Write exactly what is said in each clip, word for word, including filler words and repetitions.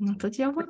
No to działa.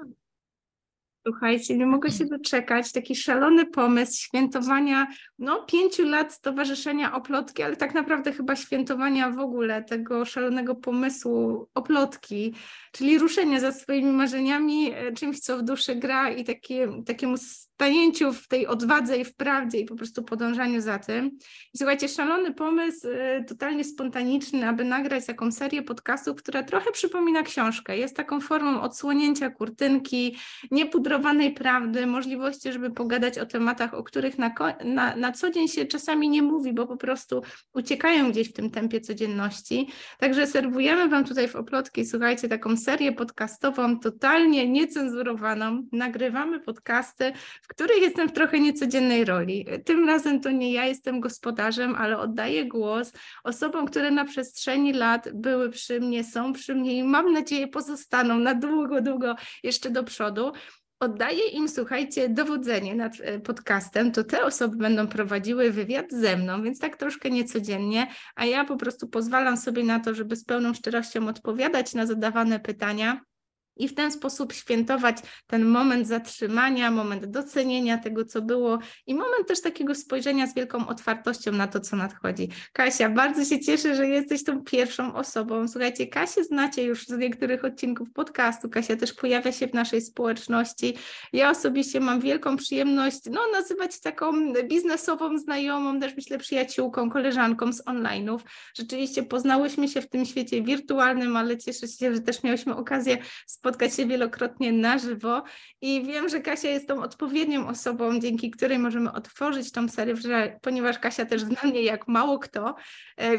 Słuchajcie, nie mogę się doczekać. Taki szalony pomysł świętowania no, pięciu lat Stowarzyszenia Oplotki, ale tak naprawdę chyba świętowania w ogóle tego szalonego pomysłu Oplotki, czyli ruszenie za swoimi marzeniami, czymś, co w duszy gra i takie, takiemu stanięciu w tej odwadze i w prawdzie i po prostu podążaniu za tym. I słuchajcie, szalony pomysł, totalnie spontaniczny, aby nagrać taką serię podcastów, która trochę przypomina książkę. Jest taką formą odsłonięcia kurtynki, niepudrowanej prawdy, możliwości, żeby pogadać o tematach, o których na, na, na co dzień się czasami nie mówi, bo po prostu uciekają gdzieś w tym tempie codzienności. Także serwujemy Wam tutaj w Oplotki, słuchajcie, taką serię podcastową, totalnie niecenzurowaną. Nagrywamy podcasty, w której jestem w trochę niecodziennej roli. Tym razem to nie ja jestem gospodarzem, ale oddaję głos osobom, które na przestrzeni lat były przy mnie, są przy mnie i mam nadzieję pozostaną na długo, długo jeszcze do przodu. Oddaję im, słuchajcie, dowodzenie nad podcastem, to te osoby będą prowadziły wywiad ze mną, więc tak troszkę niecodziennie, a ja po prostu pozwalam sobie na to, żeby z pełną szczerością odpowiadać na zadawane pytania. I w ten sposób świętować ten moment zatrzymania, moment docenienia tego, co było i moment też takiego spojrzenia z wielką otwartością na to, co nadchodzi. Kasia, bardzo się cieszę, że jesteś tą pierwszą osobą. Słuchajcie, Kasię znacie już z niektórych odcinków podcastu. Kasia też pojawia się w naszej społeczności. Ja osobiście mam wielką przyjemność no, nazywać taką biznesową znajomą, też myślę przyjaciółką, koleżanką z online'ów. Rzeczywiście poznałyśmy się w tym świecie wirtualnym, ale cieszę się, że też miałyśmy okazję spotkać się wielokrotnie na żywo i wiem, że Kasia jest tą odpowiednią osobą, dzięki której możemy otworzyć tą serię, ponieważ Kasia też zna mnie jak mało kto,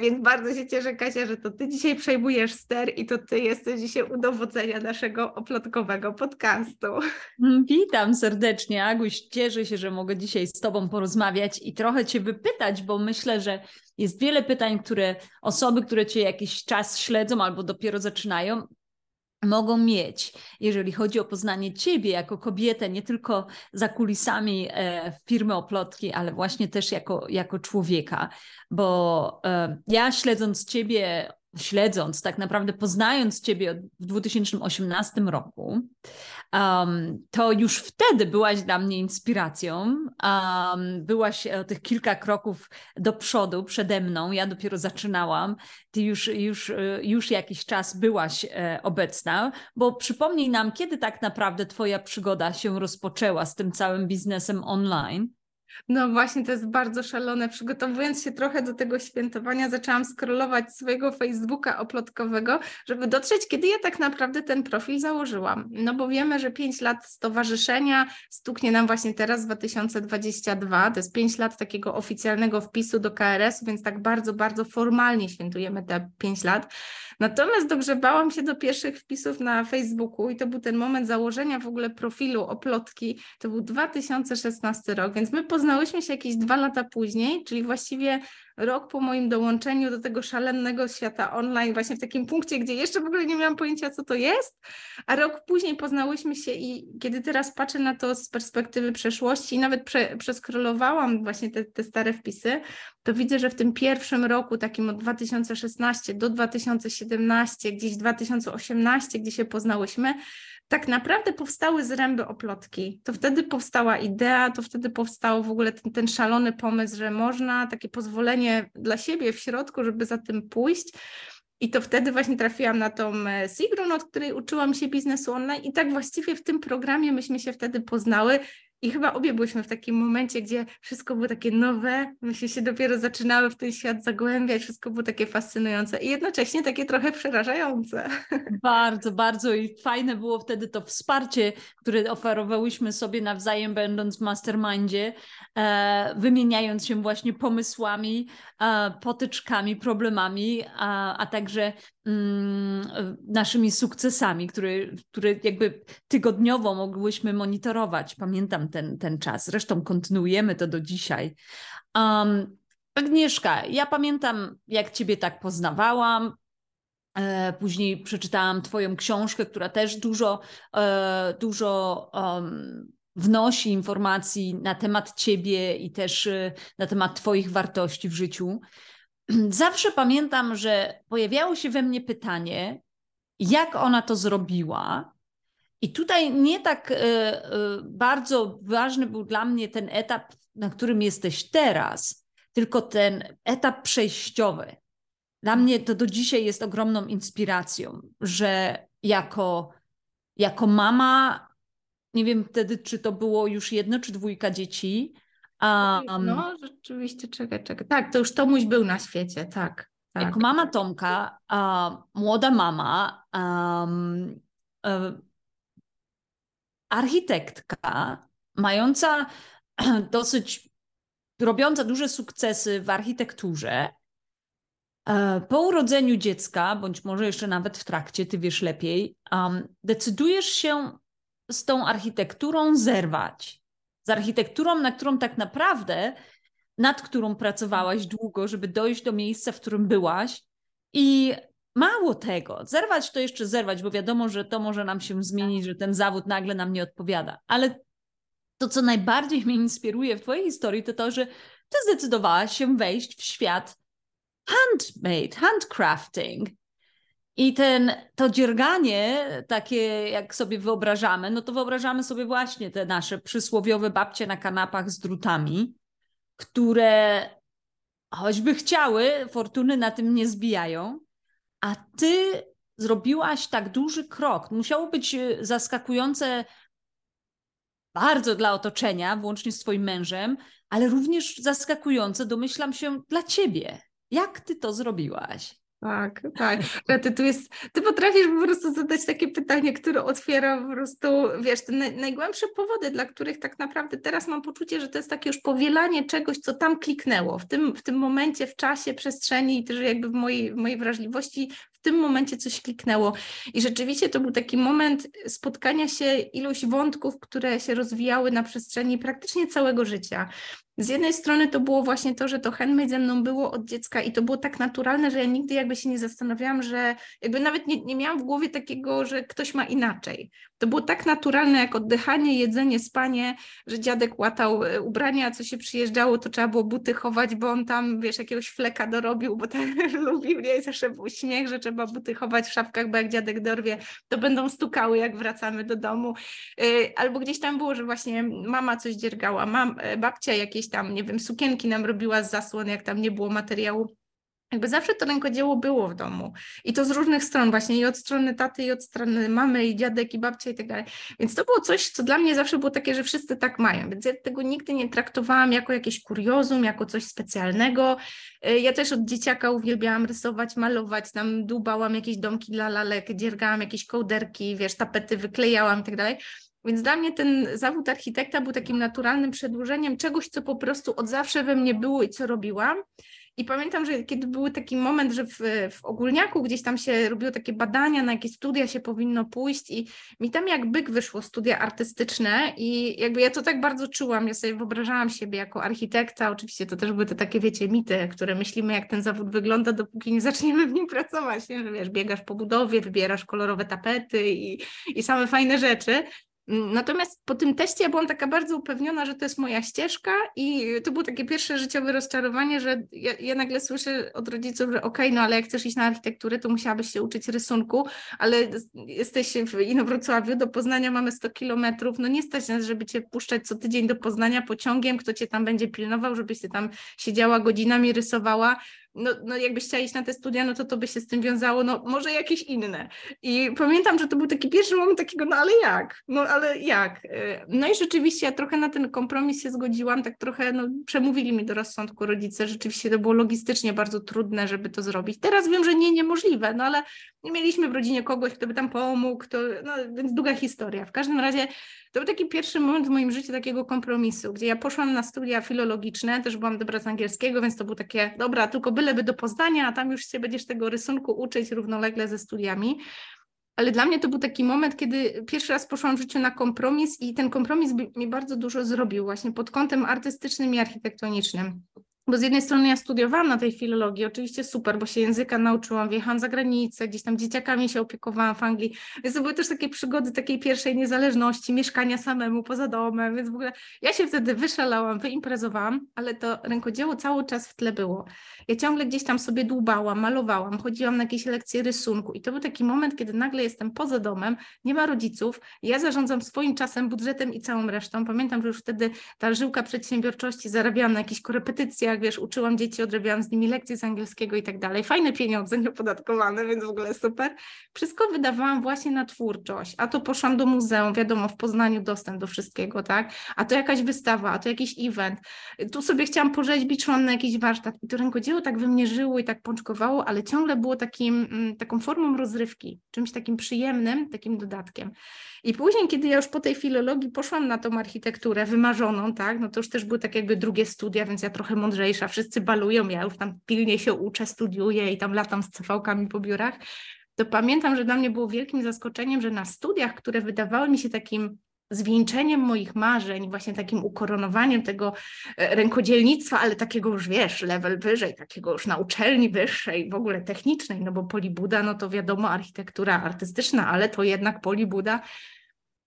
więc bardzo się cieszę, Kasia, że to Ty dzisiaj przejmujesz ster i to Ty jesteś dzisiaj u dowodzenia naszego oplotkowego podcastu. Witam serdecznie, Aguś, cieszę się, że mogę dzisiaj z Tobą porozmawiać i trochę Cię wypytać, bo myślę, że jest wiele pytań, które osoby, które Cię jakiś czas śledzą albo dopiero zaczynają, mogą mieć, jeżeli chodzi o poznanie Ciebie jako kobietę, nie tylko za kulisami e, firmy Oplotki, ale właśnie też jako, jako człowieka, bo e, ja śledząc Ciebie, śledząc tak naprawdę poznając Ciebie w dwa tysiące osiemnastym roku, um, to już wtedy byłaś dla mnie inspiracją, um, byłaś o tych kilka kroków do przodu przede mną, ja dopiero zaczynałam, Ty już, już, już jakiś czas byłaś e, obecna, bo przypomnij nam, kiedy tak naprawdę Twoja przygoda się rozpoczęła z tym całym biznesem online? No właśnie, to jest bardzo szalone. Przygotowując się trochę do tego świętowania, zaczęłam scrollować swojego Facebooka oplotkowego, żeby dotrzeć, kiedy ja tak naprawdę ten profil założyłam. No bo wiemy, że pięć lat stowarzyszenia stuknie nam właśnie teraz dwa tysiące dwudziesty drugi, to jest pięć lat takiego oficjalnego wpisu do K R S-u, więc tak bardzo, bardzo formalnie świętujemy te pięć lat. Natomiast dogrzebałam się do pierwszych wpisów na Facebooku i to był ten moment założenia w ogóle profilu Oplotki, to był dwa tysiące szesnasty rok, więc my poznałyśmy się jakieś dwa lata później, czyli właściwie rok po moim dołączeniu do tego szalonego świata online, właśnie w takim punkcie, gdzie jeszcze w ogóle nie miałam pojęcia, co to jest, a rok później poznałyśmy się i kiedy teraz patrzę na to z perspektywy przeszłości i nawet prze, przeskrolowałam właśnie te, te stare wpisy, to widzę, że w tym pierwszym roku, takim od dwa tysiące szesnastego do dwa tysiące siedemnastego, gdzieś dwa tysiące osiemnastego, gdzie się poznałyśmy, tak naprawdę powstały zręby Oplotki. To wtedy powstała idea, to wtedy powstał w ogóle ten, ten szalony pomysł, że można, takie pozwolenie dla siebie w środku, żeby za tym pójść. I to wtedy właśnie trafiłam na tą Sigrun, od której uczyłam się biznesu online i tak właściwie w tym programie myśmy się wtedy poznały. I chyba obie byłyśmy w takim momencie, gdzie wszystko było takie nowe, myśmy się dopiero zaczynały w ten świat zagłębiać, wszystko było takie fascynujące i jednocześnie takie trochę przerażające. Bardzo, bardzo i fajne było wtedy to wsparcie, które oferowałyśmy sobie nawzajem, będąc w mastermindzie, e, wymieniając się właśnie pomysłami, e, potyczkami, problemami, a, a także mm, naszymi sukcesami, które, które jakby tygodniowo mogłyśmy monitorować. Pamiętam ten, ten czas. Zresztą kontynuujemy to do dzisiaj. Um, Agnieszka, ja pamiętam, jak Ciebie tak poznawałam. E, później przeczytałam Twoją książkę, która też dużo, e, dużo um, wnosi informacji na temat Ciebie i też e, na temat Twoich wartości w życiu. Zawsze pamiętam, że pojawiało się we mnie pytanie, jak ona to zrobiła I tutaj nie tak y, y, bardzo ważny był dla mnie ten etap, na którym jesteś teraz, tylko ten etap przejściowy. Dla mnie to do dzisiaj jest ogromną inspiracją, że jako, jako mama, nie wiem wtedy, czy to było już jedno czy dwójka dzieci. Um, no rzeczywiście, czekaj, czekaj. Tak, to już Tomuś był na świecie, tak. tak. Jako mama Tomka, um, młoda mama, um, um, architektka mająca dosyć, robiąca duże sukcesy w architekturze, po urodzeniu dziecka, bądź może jeszcze nawet w trakcie, ty wiesz lepiej, um, decydujesz się z tą architekturą zerwać. Z architekturą, na którą tak naprawdę, nad którą pracowałaś długo, żeby dojść do miejsca, w którym byłaś. I mało tego, zerwać to jeszcze zerwać, bo wiadomo, że to może nam się zmienić, że ten zawód nagle nam nie odpowiada. Ale to, co najbardziej mnie inspiruje w twojej historii, to to, że ty zdecydowałaś się wejść w świat handmade, handcrafting. I ten, to dzierganie, takie jak sobie wyobrażamy, no to wyobrażamy sobie właśnie te nasze przysłowiowe babcie na kanapach z drutami, które choćby chciały, fortuny na tym nie zbijają, a ty zrobiłaś tak duży krok. Musiało być zaskakujące bardzo dla otoczenia, włącznie z twoim mężem, ale również zaskakujące, domyślam się, dla ciebie. Jak ty to zrobiłaś? Tak, tak. Ty, tu jest, ty potrafisz po prostu zadać takie pytanie, które otwiera po prostu, wiesz, te naj, najgłębsze powody, dla których tak naprawdę teraz mam poczucie, że to jest takie już powielanie czegoś, co tam kliknęło w tym, w tym momencie, w czasie, przestrzeni i też jakby w mojej, w mojej wrażliwości w tym momencie coś kliknęło. I rzeczywiście to był taki moment spotkania się iluś wątków, które się rozwijały na przestrzeni praktycznie całego życia. Z jednej strony to było właśnie to, że to handmade ze mną było od dziecka i to było tak naturalne, że ja nigdy jakby się nie zastanawiałam, że jakby nawet nie, nie miałam w głowie takiego, że ktoś ma inaczej. To było tak naturalne jak oddychanie, jedzenie, spanie, że dziadek łatał ubrania, co się przyjeżdżało, to trzeba było buty chować, bo on tam, wiesz, jakiegoś fleka dorobił, bo tak lubił, nie? I zawsze był śmiech, że trzeba buty chować w szafkach, bo jak dziadek dorwie, to będą stukały, jak wracamy do domu. Albo gdzieś tam było, że właśnie mama coś dziergała, mam, babcia jakieś tam, nie wiem, sukienki nam robiła z zasłon, jak tam nie było materiału. Jakby zawsze to rękodzieło było w domu i to z różnych stron właśnie, i od strony taty, i od strony mamy, i dziadek, i babcia i tak dalej, więc to było coś, co dla mnie zawsze było takie, że wszyscy tak mają, więc ja tego nigdy nie traktowałam jako jakieś kuriozum, jako coś specjalnego. Ja też od dzieciaka uwielbiałam rysować, malować, tam dłubałam jakieś domki dla lalek, dziergałam jakieś kołderki, wiesz, tapety wyklejałam i tak dalej. Więc dla mnie ten zawód architekta był takim naturalnym przedłużeniem czegoś, co po prostu od zawsze we mnie było i co robiłam. I pamiętam, że kiedy był taki moment, że w, w ogólniaku gdzieś tam się robiło takie badania, na jakie studia się powinno pójść i mi tam jak byk wyszło studia artystyczne i jakby ja to tak bardzo czułam, ja sobie wyobrażałam siebie jako architekta, oczywiście to też były te takie, wiecie, mity, które myślimy, jak ten zawód wygląda, dopóki nie zaczniemy w nim pracować, nie? Że wiesz, biegasz po budowie, wybierasz kolorowe tapety i, i same fajne rzeczy. Natomiast po tym teście ja byłam taka bardzo upewniona, że to jest moja ścieżka i to było takie pierwsze życiowe rozczarowanie, że ja, ja nagle słyszę od rodziców, że okej, no ale jak chcesz iść na architekturę, to musiałabyś się uczyć rysunku, ale jesteś w Inowrocławiu, do Poznania mamy sto kilometrów, no nie stać nas, żeby cię puszczać co tydzień do Poznania pociągiem, kto cię tam będzie pilnował, żebyś ty tam siedziała godzinami, rysowała. No, no jakbyś chciała iść na te studia, no to to by się z tym wiązało, no może jakieś inne. I pamiętam, że to był taki pierwszy moment takiego, no ale jak? No ale jak? No i rzeczywiście ja trochę na ten kompromis się zgodziłam, tak trochę, no przemówili mi do rozsądku rodzice, rzeczywiście to było logistycznie bardzo trudne, żeby to zrobić. Teraz wiem, że nie, niemożliwe, no ale nie mieliśmy w rodzinie kogoś, kto by tam pomógł, kto, no więc długa historia. W każdym razie to był taki pierwszy moment w moim życiu takiego kompromisu, gdzie ja poszłam na studia filologiczne, też byłam dobra z angielskiego, więc to było takie, dobra, tylko byleby do Poznania, a tam już się będziesz tego rysunku uczyć równolegle ze studiami. Ale dla mnie to był taki moment, kiedy pierwszy raz poszłam w życiu na kompromis i ten kompromis mi bardzo dużo zrobił właśnie pod kątem artystycznym i architektonicznym. Bo z jednej strony ja studiowałam na tej filologii, oczywiście super, bo się języka nauczyłam, wyjechałam za granicę, gdzieś tam dzieciakami się opiekowałam w Anglii, więc to były też takie przygody takiej pierwszej niezależności, mieszkania samemu, poza domem, więc w ogóle ja się wtedy wyszalałam, wyimprezowałam, ale to rękodzieło cały czas w tle było. Ja ciągle gdzieś tam sobie dłubałam, malowałam, chodziłam na jakieś lekcje rysunku i to był taki moment, kiedy nagle jestem poza domem, nie ma rodziców, ja zarządzam swoim czasem, budżetem i całą resztą. Pamiętam, że już wtedy ta żyłka przedsiębiorczości, zarabiałam na jakichś korepetycjach, wiesz, uczyłam dzieci, odrabiałam z nimi lekcje z angielskiego i tak dalej. Fajne pieniądze, nieopodatkowane, więc w ogóle super. Wszystko wydawałam właśnie na twórczość, a to poszłam do muzeum, wiadomo, w Poznaniu dostęp do wszystkiego, tak? A to jakaś wystawa, a to jakiś event. Tu sobie chciałam porzeźbić, szłam na jakiś warsztat i to rękodzieło tak we mnie żyło i tak pączkowało, ale ciągle było takim, taką formą rozrywki, czymś takim przyjemnym, takim dodatkiem. I później, kiedy ja już po tej filologii poszłam na tą architekturę wymarzoną, tak? No to już też były tak jakby drugie studia, więc ja trochę mądrzejsza, wszyscy balują, ja już tam pilnie się uczę, studiuję i tam latam z cefałkami po biurach, to pamiętam, że dla mnie było wielkim zaskoczeniem, że na studiach, które wydawały mi się takim zwieńczeniem moich marzeń, właśnie takim ukoronowaniem tego rękodzielnictwa, ale takiego już, wiesz, level wyżej, takiego już na uczelni wyższej, w ogóle technicznej, no bo Polibuda, no to wiadomo, architektura artystyczna, ale to jednak Polibuda,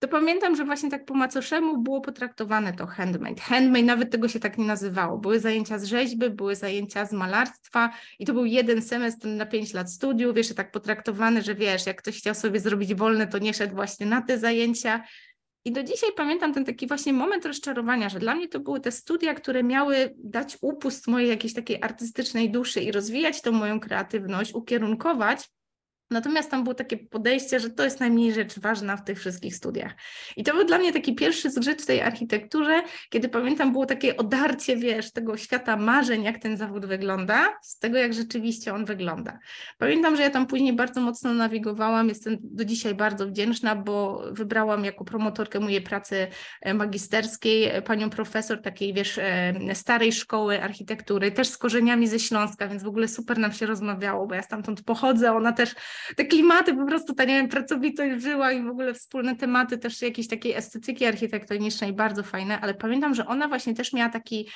to pamiętam, że właśnie tak po macoszemu było potraktowane to handmade. Handmade nawet tego się tak nie nazywało. Były zajęcia z rzeźby, były zajęcia z malarstwa i to był jeden semestr na pięć lat studiów, wiesz, tak potraktowane, że wiesz, jak ktoś chciał sobie zrobić wolne, to nie szedł właśnie na te zajęcia. I do dzisiaj pamiętam ten taki właśnie moment rozczarowania, że dla mnie to były te studia, które miały dać upust mojej jakiejś takiej artystycznej duszy i rozwijać tą moją kreatywność, ukierunkować. Natomiast tam było takie podejście, że to jest najmniej rzecz ważna w tych wszystkich studiach. I to był dla mnie taki pierwszy zgrzyt w tej architekturze, kiedy pamiętam było takie odarcie, wiesz, tego świata marzeń, jak ten zawód wygląda, z tego jak rzeczywiście on wygląda. Pamiętam, że ja tam później bardzo mocno nawigowałam, jestem do dzisiaj bardzo wdzięczna, bo wybrałam jako promotorkę mojej pracy magisterskiej panią profesor takiej, wiesz, starej szkoły architektury, też z korzeniami ze Śląska, więc w ogóle super nam się rozmawiało, bo ja stamtąd pochodzę, ona też... Te klimaty po prostu, ta, nie wiem, pracowitość żyła i w ogóle wspólne tematy też jakiejś takiej estetyki architektonicznej, bardzo fajne, ale pamiętam, że ona właśnie też miała taki,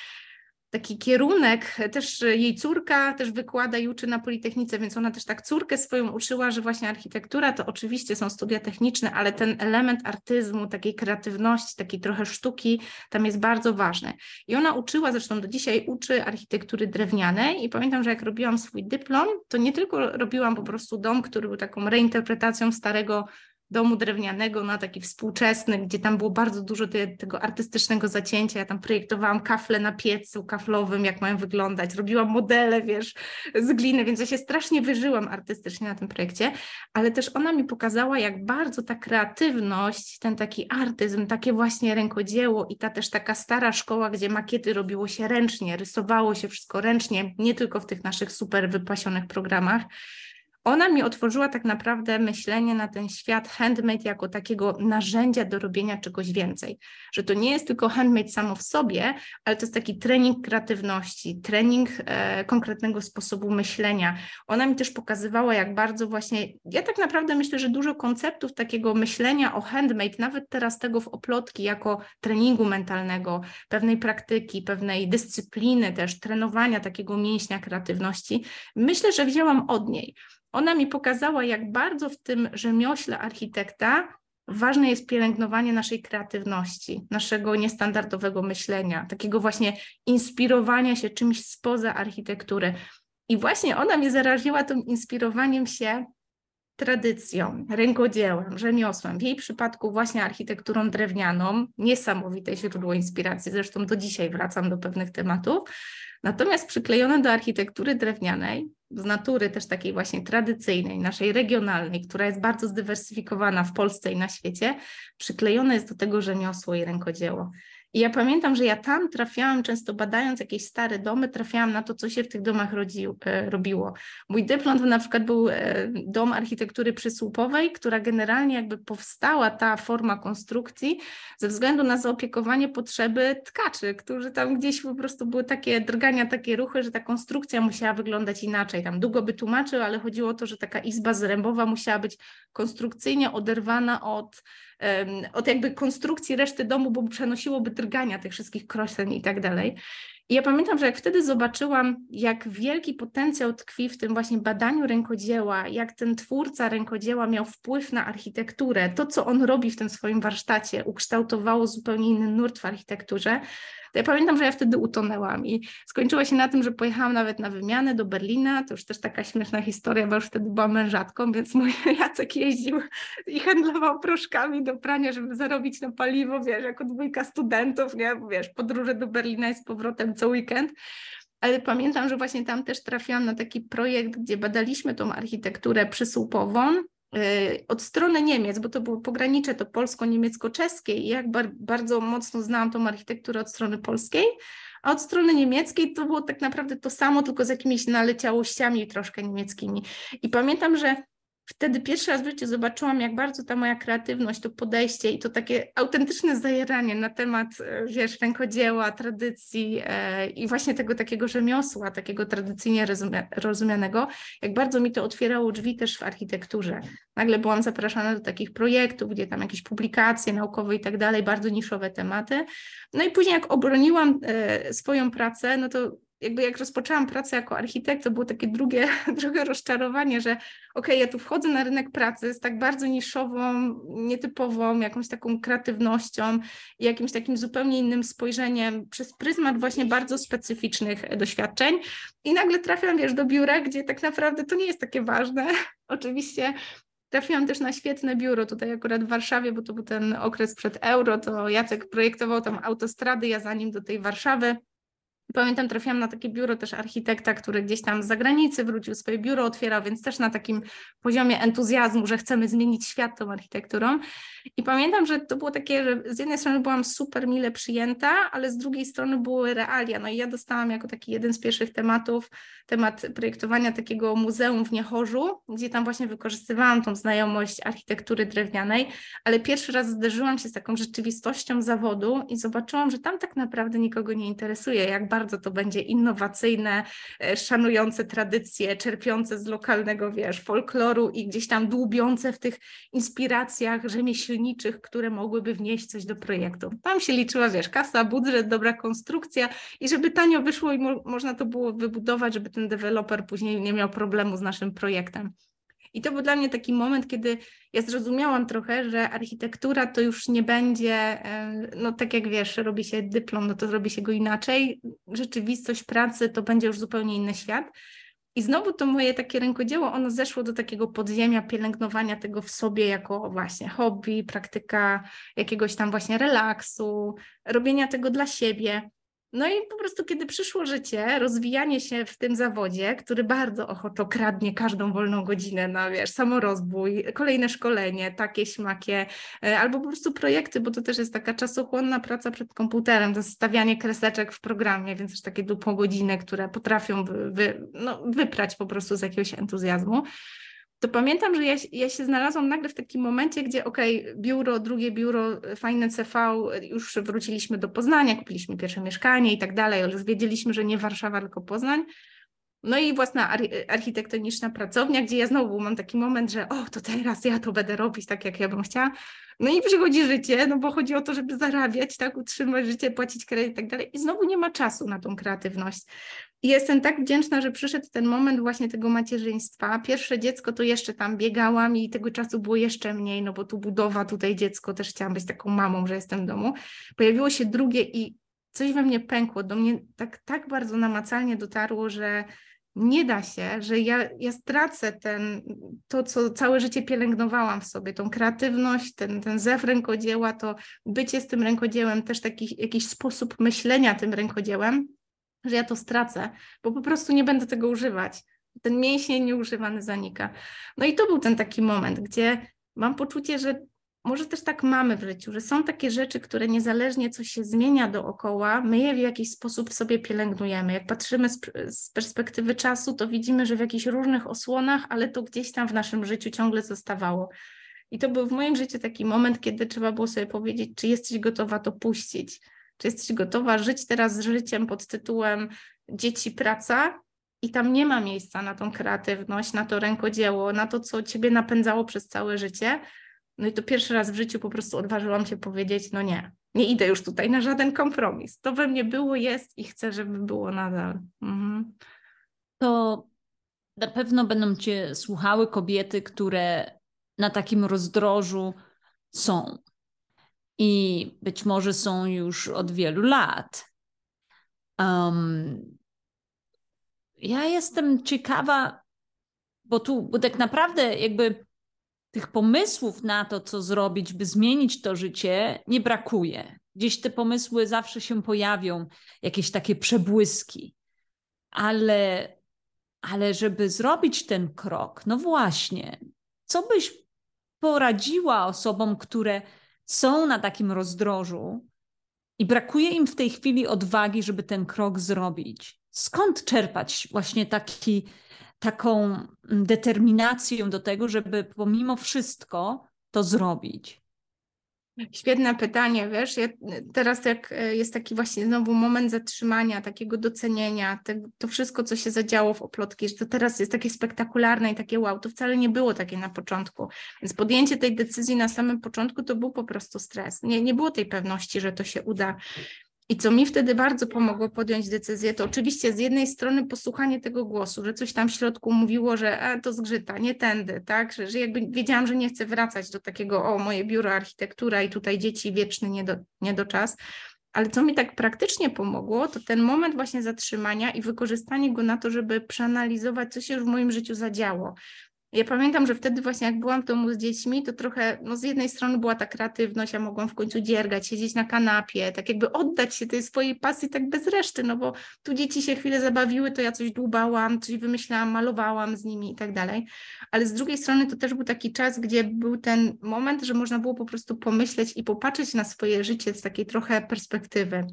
taki kierunek, też jej córka też wykłada i uczy na Politechnice, więc ona też tak córkę swoją uczyła, że właśnie architektura to oczywiście są studia techniczne, ale ten element artyzmu, takiej kreatywności, takiej trochę sztuki tam jest bardzo ważny. I ona uczyła, zresztą do dzisiaj uczy architektury drewnianej i pamiętam, że jak robiłam swój dyplom, to nie tylko robiłam po prostu dom, który był taką reinterpretacją starego domu drewnianego na taki współczesny, gdzie tam było bardzo dużo te, tego artystycznego zacięcia. Ja tam projektowałam kafle na piecu kaflowym, jak mają wyglądać. Robiłam modele, wiesz, z gliny, więc ja się strasznie wyżyłam artystycznie na tym projekcie, ale też ona mi pokazała, jak bardzo ta kreatywność, ten taki artyzm, takie właśnie rękodzieło i ta też taka stara szkoła, gdzie makiety robiło się ręcznie, rysowało się wszystko ręcznie, nie tylko w tych naszych super wypasionych programach. Ona mi otworzyła tak naprawdę myślenie na ten świat handmade jako takiego narzędzia do robienia czegoś więcej. Że to nie jest tylko handmade samo w sobie, ale to jest taki trening kreatywności, trening e, konkretnego sposobu myślenia. Ona mi też pokazywała, jak bardzo właśnie, ja tak naprawdę myślę, że dużo konceptów takiego myślenia o handmade, nawet teraz tego w Oplotki jako treningu mentalnego, pewnej praktyki, pewnej dyscypliny też, trenowania takiego mięśnia kreatywności, myślę, że wzięłam od niej. Ona mi pokazała, jak bardzo w tym rzemiośle architekta ważne jest pielęgnowanie naszej kreatywności, naszego niestandardowego myślenia, takiego właśnie inspirowania się czymś spoza architektury. I właśnie ona mnie zaraziła tym inspirowaniem się tradycją, rękodziełem, rzemiosłem, w jej przypadku właśnie architekturą drewnianą, niesamowite źródło inspiracji, zresztą do dzisiaj wracam do pewnych tematów, natomiast przyklejone do architektury drewnianej, z natury też takiej właśnie tradycyjnej, naszej regionalnej, która jest bardzo zdywersyfikowana w Polsce i na świecie, przyklejone jest do tego rzemiosło i rękodzieło. I ja pamiętam, że ja tam trafiałam, często badając jakieś stare domy, trafiałam na to, co się w tych domach rodzi, robiło. Mój dyplom to na przykład był dom architektury przysłupowej, która generalnie jakby powstała ta forma konstrukcji ze względu na zaopiekowanie potrzeby tkaczy, którzy tam gdzieś po prostu były takie drgania, takie ruchy, że ta konstrukcja musiała wyglądać inaczej. Tam długo by tłumaczył, ale chodziło o to, że taka izba zrębowa musiała być konstrukcyjnie oderwana od... od jakby konstrukcji reszty domu, bo przenosiłoby drgania tych wszystkich krośen i tak dalej. I ja pamiętam, że jak wtedy zobaczyłam, jak wielki potencjał tkwi w tym właśnie badaniu rękodzieła, jak ten twórca rękodzieła miał wpływ na architekturę, to co on robi w tym swoim warsztacie ukształtowało zupełnie inny nurt w architekturze, to ja pamiętam, że ja wtedy utonęłam i skończyło się na tym, że pojechałam nawet na wymianę do Berlina, to już też taka śmieszna historia, bo już wtedy byłam mężatką, więc mój Jacek jeździł i handlował proszkami do prania, żeby zarobić na paliwo, wiesz, jako dwójka studentów, nie, wiesz, podróże do Berlina i z powrotem co weekend. Ale pamiętam, że właśnie tam też trafiłam na taki projekt, gdzie badaliśmy tą architekturę przysłupową od strony Niemiec, bo to było pogranicze, to polsko-niemiecko-czeskie i jak bar- bardzo mocno znałam tą architekturę od strony polskiej, a od strony niemieckiej to było tak naprawdę to samo, tylko z jakimiś naleciałościami troszkę niemieckimi. I pamiętam, że wtedy pierwszy raz w życiu zobaczyłam, jak bardzo ta moja kreatywność, to podejście i to takie autentyczne zajeranie na temat, wiesz, rękodzieła, tradycji e, i właśnie tego takiego rzemiosła, takiego tradycyjnie rozumia- rozumianego, jak bardzo mi to otwierało drzwi też w architekturze. Nagle byłam zapraszana do takich projektów, gdzie tam jakieś publikacje naukowe i tak dalej, bardzo niszowe tematy. No i później jak obroniłam e, swoją pracę, no to jakby jak rozpoczęłam pracę jako architekt, to było takie drugie, drugie rozczarowanie, że okej, ja tu wchodzę na rynek pracy z tak bardzo niszową, nietypową, jakąś taką kreatywnością i jakimś takim zupełnie innym spojrzeniem przez pryzmat właśnie bardzo specyficznych doświadczeń i nagle trafiam, wiesz, do biura, gdzie tak naprawdę to nie jest takie ważne. Oczywiście trafiłam też na świetne biuro tutaj akurat w Warszawie, bo to był ten okres przed euro, to Jacek projektował tam autostrady, ja za nim do tej Warszawy. Pamiętam, trafiłam na takie biuro też architekta, który gdzieś tam z zagranicy wrócił, swoje biuro otwierał, więc też na takim poziomie entuzjazmu, że chcemy zmienić świat tą architekturą. I pamiętam, że to było takie, że z jednej strony byłam super mile przyjęta, ale z drugiej strony były realia. No i ja dostałam jako taki jeden z pierwszych tematów, temat projektowania takiego muzeum w Niechorzu, gdzie tam właśnie wykorzystywałam tą znajomość architektury drewnianej, ale pierwszy raz zderzyłam się z taką rzeczywistością zawodu i zobaczyłam, że tam tak naprawdę nikogo nie interesuje, jak bardzo to będzie innowacyjne, szanujące tradycje, czerpiące z lokalnego, wiesz, folkloru i gdzieś tam dłubiące w tych inspiracjach rzemieślniczych, które mogłyby wnieść coś do projektu. Tam się liczyła, wiesz, kasa, budżet, dobra konstrukcja i żeby tanio wyszło i mo- można to było wybudować, żeby ten deweloper później nie miał problemu z naszym projektem. I to był dla mnie taki moment, kiedy ja zrozumiałam trochę, że architektura to już nie będzie, no tak jak wiesz, robi się dyplom, no to robi się go inaczej. Rzeczywistość pracy to będzie już zupełnie inny świat. I znowu to moje takie rękodzieło, ono zeszło do takiego podziemia pielęgnowania tego w sobie jako właśnie hobby, praktyka jakiegoś tam właśnie relaksu, robienia tego dla siebie. No i po prostu kiedy przyszło życie, rozwijanie się w tym zawodzie, który bardzo ochoczo kradnie każdą wolną godzinę na, wiesz, samorozwój, kolejne szkolenie, takie, śmakie, albo po prostu projekty, bo to też jest taka czasochłonna praca przed komputerem, to stawianie kreseczek w programie, więc też takie dupogodziny, które potrafią wy, wy, no, wyprać po prostu z jakiegoś entuzjazmu. To pamiętam, że ja, ja się znalazłam nagle w takim momencie, gdzie okej, okay, biuro, drugie biuro, fajne C V, już wróciliśmy do Poznania, kupiliśmy pierwsze mieszkanie i tak dalej, ale już wiedzieliśmy, że nie Warszawa, tylko Poznań. No i własna architektoniczna pracownia, gdzie ja znowu mam taki moment, że o, to teraz ja to będę robić tak, jak ja bym chciała. No i przychodzi życie, no bo chodzi o to, żeby zarabiać, tak, utrzymać życie, płacić kredyt i tak dalej. I znowu nie ma czasu na tą kreatywność. I jestem tak wdzięczna, że przyszedł ten moment właśnie tego macierzyństwa. Pierwsze dziecko to jeszcze tam biegałam i tego czasu było jeszcze mniej, no bo tu budowa, tutaj dziecko, też chciałam być taką mamą, że jestem w domu. Pojawiło się drugie i coś we mnie pękło, do mnie tak, tak bardzo namacalnie dotarło, że nie da się, że ja, ja stracę ten, to, co całe życie pielęgnowałam w sobie, tą kreatywność, ten, ten zew rękodzieła, to bycie z tym rękodziełem, też taki jakiś sposób myślenia tym rękodziełem, że ja to stracę, bo po prostu nie będę tego używać. Ten mięsień nieużywany zanika. No i to był ten taki moment, gdzie mam poczucie, że może też tak mamy w życiu, że są takie rzeczy, które niezależnie co się zmienia dookoła, my je w jakiś sposób sobie pielęgnujemy. Jak patrzymy z, z perspektywy czasu, to widzimy, że w jakichś różnych osłonach, ale to gdzieś tam w naszym życiu ciągle zostawało. I to był w moim życiu taki moment, kiedy trzeba było sobie powiedzieć, czy jesteś gotowa to puścić, czy jesteś gotowa żyć teraz życiem pod tytułem dzieci, praca, i tam nie ma miejsca na tą kreatywność, na to rękodzieło, na to, co ciebie napędzało przez całe życie. No i to pierwszy raz w życiu po prostu odważyłam się powiedzieć, no nie, nie idę już tutaj na żaden kompromis. To we mnie było, jest i chcę, żeby było nadal. Mhm. To na pewno będą Cię słuchały kobiety, które na takim rozdrożu są i być może są już od wielu lat. Um, ja jestem ciekawa, bo tu bo tak naprawdę jakby tych pomysłów na to, co zrobić, by zmienić to życie, nie brakuje. Gdzieś te pomysły zawsze się pojawią, jakieś takie przebłyski. Ale, ale żeby zrobić ten krok, no właśnie, co byś poradziła osobom, które są na takim rozdrożu i brakuje im w tej chwili odwagi, żeby ten krok zrobić? Skąd czerpać właśnie taki, taką determinację do tego, żeby pomimo wszystko to zrobić? Świetne pytanie, wiesz, ja teraz jak jest taki właśnie znowu moment zatrzymania, takiego docenienia, te, to wszystko, co się zadziało w Oplotki, że to teraz jest takie spektakularne i takie wow, to wcale nie było takie na początku, więc podjęcie tej decyzji na samym początku to był po prostu stres, nie, nie było tej pewności, że to się uda. I co mi wtedy bardzo pomogło podjąć decyzję, to oczywiście z jednej strony posłuchanie tego głosu, że coś tam w środku mówiło, że a, to zgrzyta, nie tędy, tak? Że, że jakby wiedziałam, że nie chcę wracać do takiego, o, moje biuro, architektura i tutaj dzieci, wieczny nie do, nie do czas. Ale co mi tak praktycznie pomogło, to ten moment właśnie zatrzymania i wykorzystanie go na to, żeby przeanalizować, co się już w moim życiu zadziało. Ja pamiętam, że wtedy właśnie jak byłam w domu z dziećmi, to trochę, no z jednej strony była ta kreatywność, ja mogłam w końcu dziergać, siedzieć na kanapie, tak jakby oddać się tej swojej pasji tak bez reszty, no bo tu dzieci się chwilę zabawiły, to ja coś dłubałam, coś wymyślałam, malowałam z nimi i tak dalej. Ale z drugiej strony to też był taki czas, gdzie był ten moment, że można było po prostu pomyśleć i popatrzeć na swoje życie z takiej trochę perspektywy.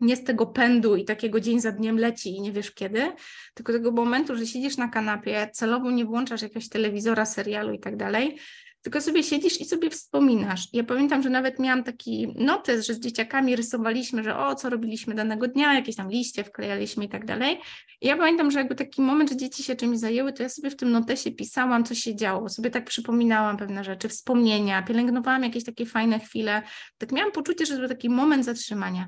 Nie z tego pędu i takiego dzień za dniem leci i nie wiesz kiedy, tylko tego momentu, że siedzisz na kanapie, celowo nie włączasz jakiegoś telewizora, serialu i tak dalej, tylko sobie siedzisz i sobie wspominasz. Ja pamiętam, że nawet miałam taki notes, że z dzieciakami rysowaliśmy, że o, co robiliśmy danego dnia, jakieś tam liście wklejaliśmy i tak dalej. I ja pamiętam, że jakby taki moment, że dzieci się czymś zajęły, to ja sobie w tym notesie pisałam, co się działo, sobie tak przypominałam pewne rzeczy, wspomnienia, pielęgnowałam jakieś takie fajne chwile. Tak miałam poczucie, że to był taki moment zatrzymania.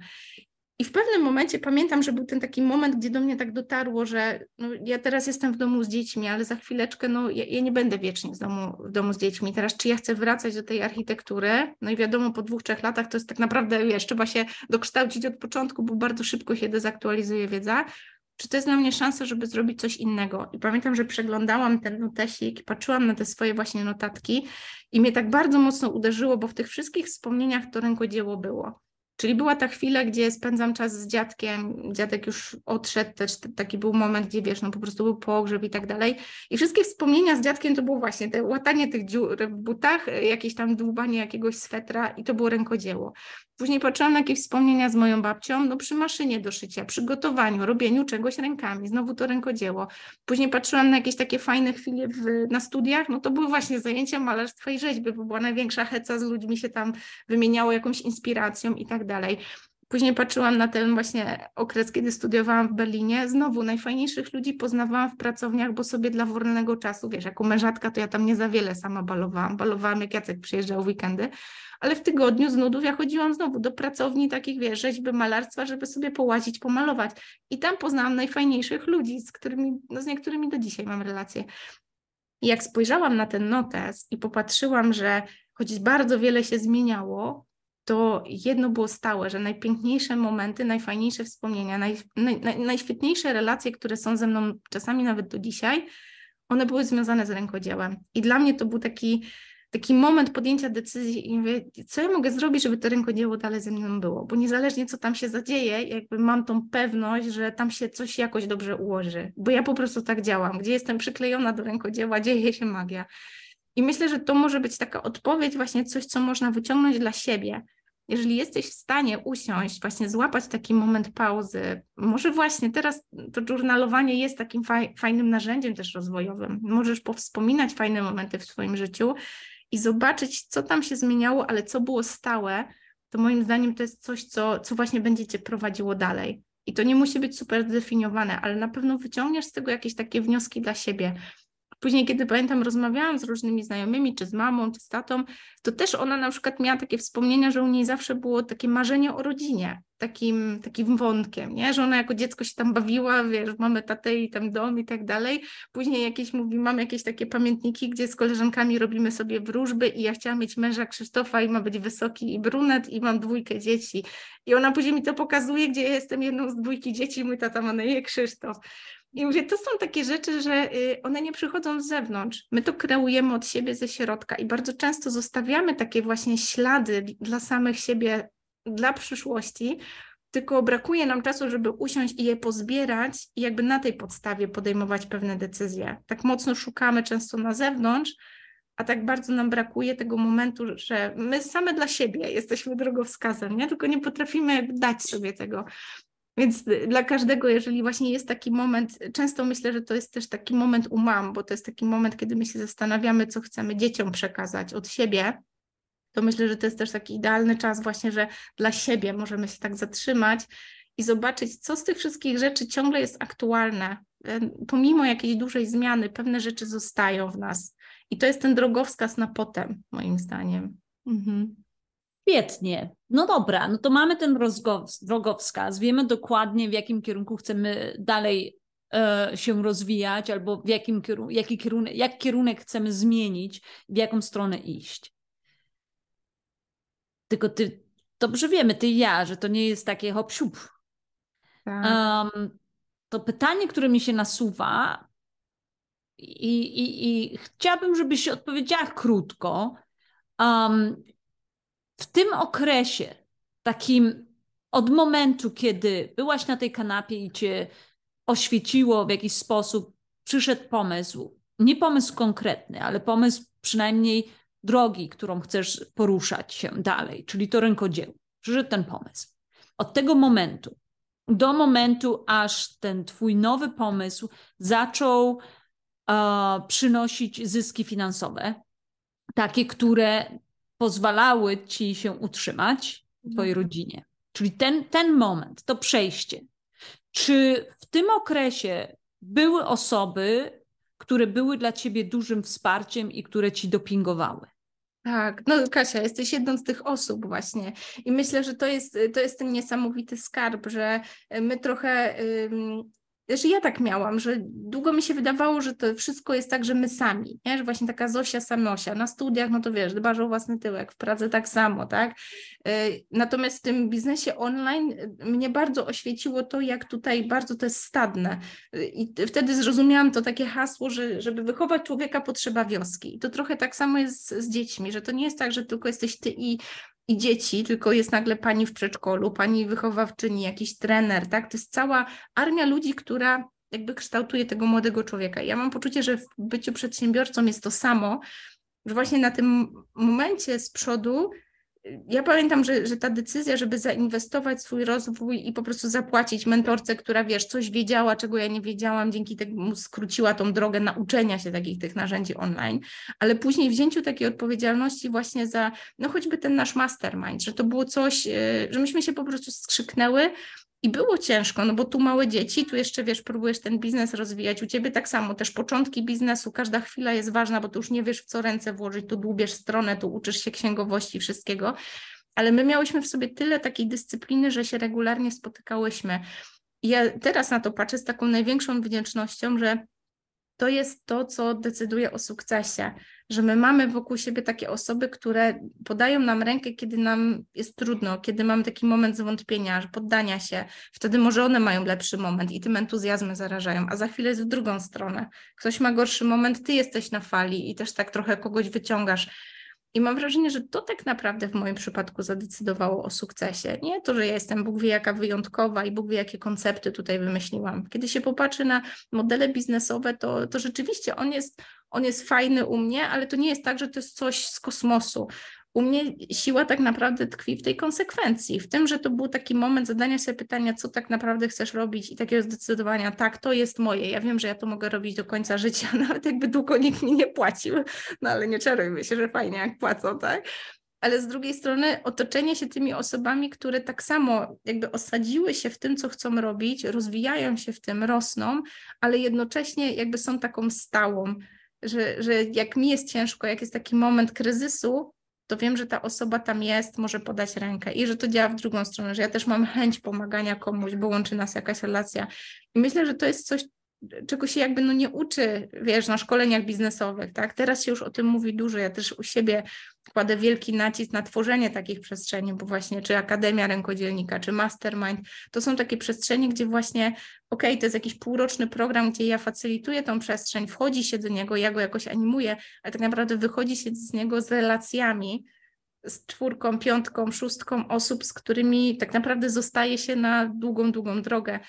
I w pewnym momencie pamiętam, że był ten taki moment, gdzie do mnie tak dotarło, że no, ja teraz jestem w domu z dziećmi, ale za chwileczkę no, ja, ja nie będę wiecznie w domu, w domu z dziećmi. Teraz czy ja chcę wracać do tej architektury? No i wiadomo, po dwóch, trzech latach to jest tak naprawdę, wiesz, trzeba się dokształcić od początku, bo bardzo szybko się dezaktualizuje wiedza. Czy to jest dla mnie szansa, żeby zrobić coś innego? I pamiętam, że przeglądałam ten notesik i patrzyłam na te swoje właśnie notatki i mnie tak bardzo mocno uderzyło, bo w tych wszystkich wspomnieniach to rękodzieło było. Czyli była ta chwila, gdzie spędzam czas z dziadkiem, dziadek już odszedł, też taki był moment, gdzie wiesz, no po prostu był pogrzeb i tak dalej. I wszystkie wspomnienia z dziadkiem to było właśnie te łatanie tych dziur w butach, jakieś tam dłubanie jakiegoś swetra i to było rękodzieło. Później patrzyłam na jakieś wspomnienia z moją babcią, no przy maszynie do szycia, przy gotowaniu, robieniu czegoś rękami, znowu to rękodzieło. Później patrzyłam na jakieś takie fajne chwile w, na studiach, no to były właśnie zajęcia malarstwa i rzeźby, bo była największa heca, z ludźmi się tam wymieniało jakąś inspiracją i tak dalej. Później patrzyłam na ten właśnie okres, kiedy studiowałam w Berlinie. Znowu najfajniejszych ludzi poznawałam w pracowniach, bo sobie dla wolnego czasu, wiesz, jako mężatka to ja tam nie za wiele sama balowałam. Balowałam jak Jacek przyjeżdżał w weekendy, ale w tygodniu z nudów ja chodziłam znowu do pracowni takich, wiesz, rzeźby, malarstwa, żeby sobie połazić, pomalować. I tam poznałam najfajniejszych ludzi, z którymi, no z niektórymi do dzisiaj mam relacje. I jak spojrzałam na ten notes i popatrzyłam, że choć bardzo wiele się zmieniało, to jedno było stałe, że najpiękniejsze momenty, najfajniejsze wspomnienia, naj, naj, najświetniejsze relacje, które są ze mną czasami nawet do dzisiaj, one były związane z rękodziełem. I dla mnie to był taki, taki moment podjęcia decyzji i mówię, co ja mogę zrobić, żeby to rękodzieło dalej ze mną było, bo niezależnie co tam się zadzieje, jakby mam tą pewność, że tam się coś jakoś dobrze ułoży, bo ja po prostu tak działam, gdzie jestem przyklejona do rękodzieła, dzieje się magia. I myślę, że to może być taka odpowiedź, właśnie coś, co można wyciągnąć dla siebie. Jeżeli jesteś w stanie usiąść, właśnie złapać taki moment pauzy, może właśnie teraz to journalowanie jest takim faj, fajnym narzędziem też rozwojowym. Możesz powspominać fajne momenty w swoim życiu i zobaczyć, co tam się zmieniało, ale co było stałe, to moim zdaniem to jest coś, co, co właśnie będzie Cię prowadziło dalej. I to nie musi być super zdefiniowane, ale na pewno wyciągniesz z tego jakieś takie wnioski dla siebie. Później, kiedy pamiętam, rozmawiałam z różnymi znajomymi, czy z mamą, czy z tatą, to też ona na przykład miała takie wspomnienia, że u niej zawsze było takie marzenie o rodzinie, takim, takim wątkiem, nie? Że ona jako dziecko się tam bawiła, wiesz, mamy tatę i tam dom i tak dalej. Później jakieś mówi, mam jakieś takie pamiętniki, gdzie z koleżankami robimy sobie wróżby i ja chciałam mieć męża Krzysztofa i ma być wysoki i brunet i mam dwójkę dzieci. I ona później mi to pokazuje, gdzie ja jestem jedną z dwójki dzieci, mój tata ma na imię Krzysztof. I mówię, to są takie rzeczy, że one nie przychodzą z zewnątrz. My to kreujemy od siebie ze środka i bardzo często zostawiamy takie właśnie ślady dla samych siebie, dla przyszłości, tylko brakuje nam czasu, żeby usiąść i je pozbierać i jakby na tej podstawie podejmować pewne decyzje. Tak mocno szukamy często na zewnątrz, a tak bardzo nam brakuje tego momentu, że my same dla siebie jesteśmy drogowskazem, nie? Tylko nie potrafimy dać sobie tego. Więc dla każdego, jeżeli właśnie jest taki moment, często myślę, że to jest też taki moment u mam, bo to jest taki moment, kiedy my się zastanawiamy, co chcemy dzieciom przekazać od siebie, to myślę, że to jest też taki idealny czas właśnie, że dla siebie możemy się tak zatrzymać i zobaczyć, co z tych wszystkich rzeczy ciągle jest aktualne. Pomimo jakiejś dużej zmiany, pewne rzeczy zostają w nas. I to jest ten drogowskaz na potem, moim zdaniem. Mhm. Świetnie. No dobra, no to mamy ten rozgow- drogowskaz, wiemy dokładnie, w jakim kierunku chcemy dalej e, się rozwijać albo w jakim kierun- jaki kierunek, jak kierunek chcemy zmienić, w jaką stronę iść. Tylko ty, dobrze wiemy, ty i ja, że to nie jest takie hop-siup. Tak. Um, to pytanie, które mi się nasuwa i, i, i chciałabym, żebyś odpowiedziała krótko, um, w tym okresie, takim od momentu, kiedy byłaś na tej kanapie i cię oświeciło w jakiś sposób, przyszedł pomysł, nie pomysł konkretny, ale pomysł przynajmniej drogi, którą chcesz poruszać się dalej, czyli to rękodzieło. Przyszedł ten pomysł. Od tego momentu do momentu, aż ten twój nowy pomysł zaczął uh, przynosić zyski finansowe, takie, które pozwalały ci się utrzymać w twojej rodzinie. Czyli ten, ten moment, to przejście. Czy w tym okresie były osoby, które były dla ciebie dużym wsparciem i które ci dopingowały? Tak, no Kasia, jesteś jedną z tych osób właśnie i myślę, że to jest, to jest ten niesamowity skarb, że my trochę... Ym... Też ja tak miałam, że długo mi się wydawało, że to wszystko jest tak, że my sami, nie? Że właśnie taka Zosia Sanosia, na studiach, no to wiesz, dbasz o własny tyłek, w Pradze tak samo, tak? Natomiast w tym biznesie online mnie bardzo oświeciło to, jak tutaj bardzo to jest stadne i wtedy zrozumiałam to takie hasło, że żeby wychować człowieka potrzeba wioski i to trochę tak samo jest z, z dziećmi, że to nie jest tak, że tylko jesteś ty i i dzieci, tylko jest nagle pani w przedszkolu, pani wychowawczyni, jakiś trener, tak? To jest cała armia ludzi, która jakby kształtuje tego młodego człowieka. Ja mam poczucie, że w byciu przedsiębiorcą jest to samo, że właśnie na tym momencie z przodu, ja pamiętam, że, że ta decyzja, żeby zainwestować w swój rozwój i po prostu zapłacić mentorce, która wiesz, coś wiedziała, czego ja nie wiedziałam, dzięki temu skróciła tą drogę nauczenia się takich tych narzędzi online, ale później wzięciu takiej odpowiedzialności właśnie za, no choćby ten nasz mastermind, że to było coś, że myśmy się po prostu skrzyknęły i było ciężko, no bo tu małe dzieci, tu jeszcze wiesz, próbujesz ten biznes rozwijać, u ciebie tak samo, też początki biznesu, każda chwila jest ważna, bo tu już nie wiesz, w co ręce włożyć, tu dłubiesz stronę, tu uczysz się księgowości, wszystkiego, ale my miałyśmy w sobie tyle takiej dyscypliny, że się regularnie spotykałyśmy. I ja teraz na to patrzę z taką największą wdzięcznością, że to jest to, co decyduje o sukcesie, że my mamy wokół siebie takie osoby, które podają nam rękę, kiedy nam jest trudno, kiedy mamy taki moment zwątpienia, poddania się, wtedy może one mają lepszy moment i tym entuzjazmem zarażają, a za chwilę jest w drugą stronę. Ktoś ma gorszy moment, ty jesteś na fali i też tak trochę kogoś wyciągasz. I mam wrażenie, że to tak naprawdę w moim przypadku zadecydowało o sukcesie. Nie to, że ja jestem Bóg wie jaka wyjątkowa i Bóg wie jakie koncepty tutaj wymyśliłam. Kiedy się popatrzy na modele biznesowe, to, to rzeczywiście on jest, on jest fajny u mnie, ale to nie jest tak, że to jest coś z kosmosu. U mnie siła tak naprawdę tkwi w tej konsekwencji, w tym, że to był taki moment zadania sobie pytania, co tak naprawdę chcesz robić i takiego zdecydowania, tak, to jest moje, ja wiem, że ja to mogę robić do końca życia, nawet jakby długo nikt mi nie płacił, no ale nie czarujmy się, że fajnie jak płacą, tak? Ale z drugiej strony otoczenie się tymi osobami, które tak samo jakby osadziły się w tym, co chcą robić, rozwijają się w tym, rosną, ale jednocześnie jakby są taką stałą że, że jak mi jest ciężko, jak jest taki moment kryzysu, to wiem, że ta osoba tam jest, może podać rękę i że to działa w drugą stronę, że ja też mam chęć pomagania komuś, bo łączy nas jakaś relacja. I myślę, że to jest coś, czego się jakby no nie uczy, wiesz, na szkoleniach biznesowych, tak? Teraz się już o tym mówi dużo, ja też u siebie kładę wielki nacisk na tworzenie takich przestrzeni, bo właśnie czy Akademia Rękodzielnika, czy Mastermind, to są takie przestrzenie, gdzie właśnie, okej, okay, to jest jakiś półroczny program, gdzie ja facylituję tą przestrzeń, wchodzi się do niego, ja go jakoś animuję, ale tak naprawdę wychodzi się z niego z relacjami, z czwórką, piątką, szóstką osób, z którymi tak naprawdę zostaje się na długą, długą drogę.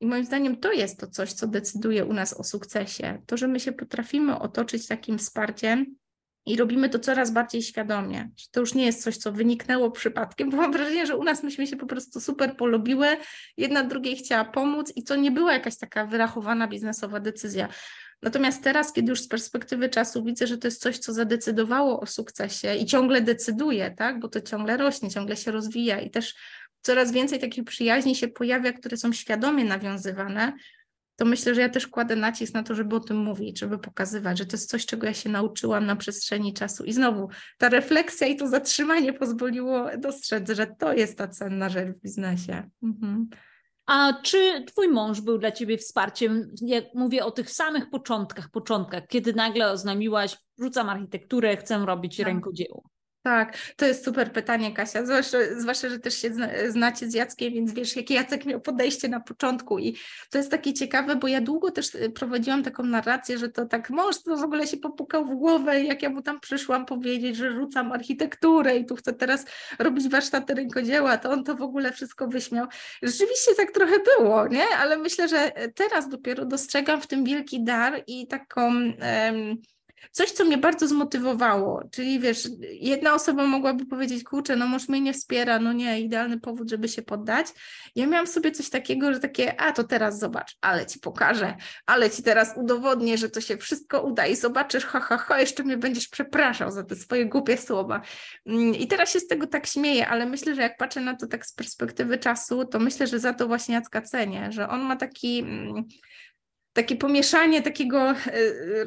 I moim zdaniem to jest to coś, co decyduje u nas o sukcesie. To, że my się potrafimy otoczyć takim wsparciem i robimy to coraz bardziej świadomie. Że to już nie jest coś, co wyniknęło przypadkiem, bo mam wrażenie, że u nas myśmy się po prostu super polubiły, jedna drugiej chciała pomóc i to nie była jakaś taka wyrachowana biznesowa decyzja. Natomiast teraz, kiedy już z perspektywy czasu widzę, że to jest coś, co zadecydowało o sukcesie i ciągle decyduje, tak? Bo to ciągle rośnie, ciągle się rozwija i też coraz więcej takich przyjaźni się pojawia, które są świadomie nawiązywane, to myślę, że ja też kładę nacisk na to, żeby o tym mówić, żeby pokazywać, że to jest coś, czego ja się nauczyłam na przestrzeni czasu. I znowu ta refleksja i to zatrzymanie pozwoliło dostrzec, że to jest ta cenna rzecz w biznesie. Mhm. A czy twój mąż był dla ciebie wsparciem? Jak mówię o tych samych początkach, początkach, kiedy nagle oznajmiłaś, rzucam architekturę, chcę robić tak. rękodzieło. Tak, to jest super pytanie, Kasia, zwłaszcza, zwłaszcza, że też się znacie z Jackiem, więc wiesz, jakie Jacek miał podejście na początku i to jest takie ciekawe, bo ja długo też prowadziłam taką narrację, że to tak mąż to w ogóle się popukał w głowę, jak ja mu tam przyszłam powiedzieć, że rzucam architekturę i tu chcę teraz robić warsztaty rękodzieła, to on to w ogóle wszystko wyśmiał. Rzeczywiście tak trochę było, nie? Ale myślę, że teraz dopiero dostrzegam w tym wielki dar i taką... Um, Coś, co mnie bardzo zmotywowało, czyli wiesz, jedna osoba mogłaby powiedzieć, kurczę, no mąż mnie nie wspiera, no nie, idealny powód, żeby się poddać. Ja miałam w sobie coś takiego, że takie, a to teraz zobacz, ale ci pokażę, ale ci teraz udowodnię, że to się wszystko uda i zobaczysz, ha, ha, ha, jeszcze mnie będziesz przepraszał za te swoje głupie słowa. I teraz się z tego tak śmieję, ale myślę, że jak patrzę na to tak z perspektywy czasu, to myślę, że za to właśnie Jacka cenię, że on ma taki... Takie pomieszanie takiego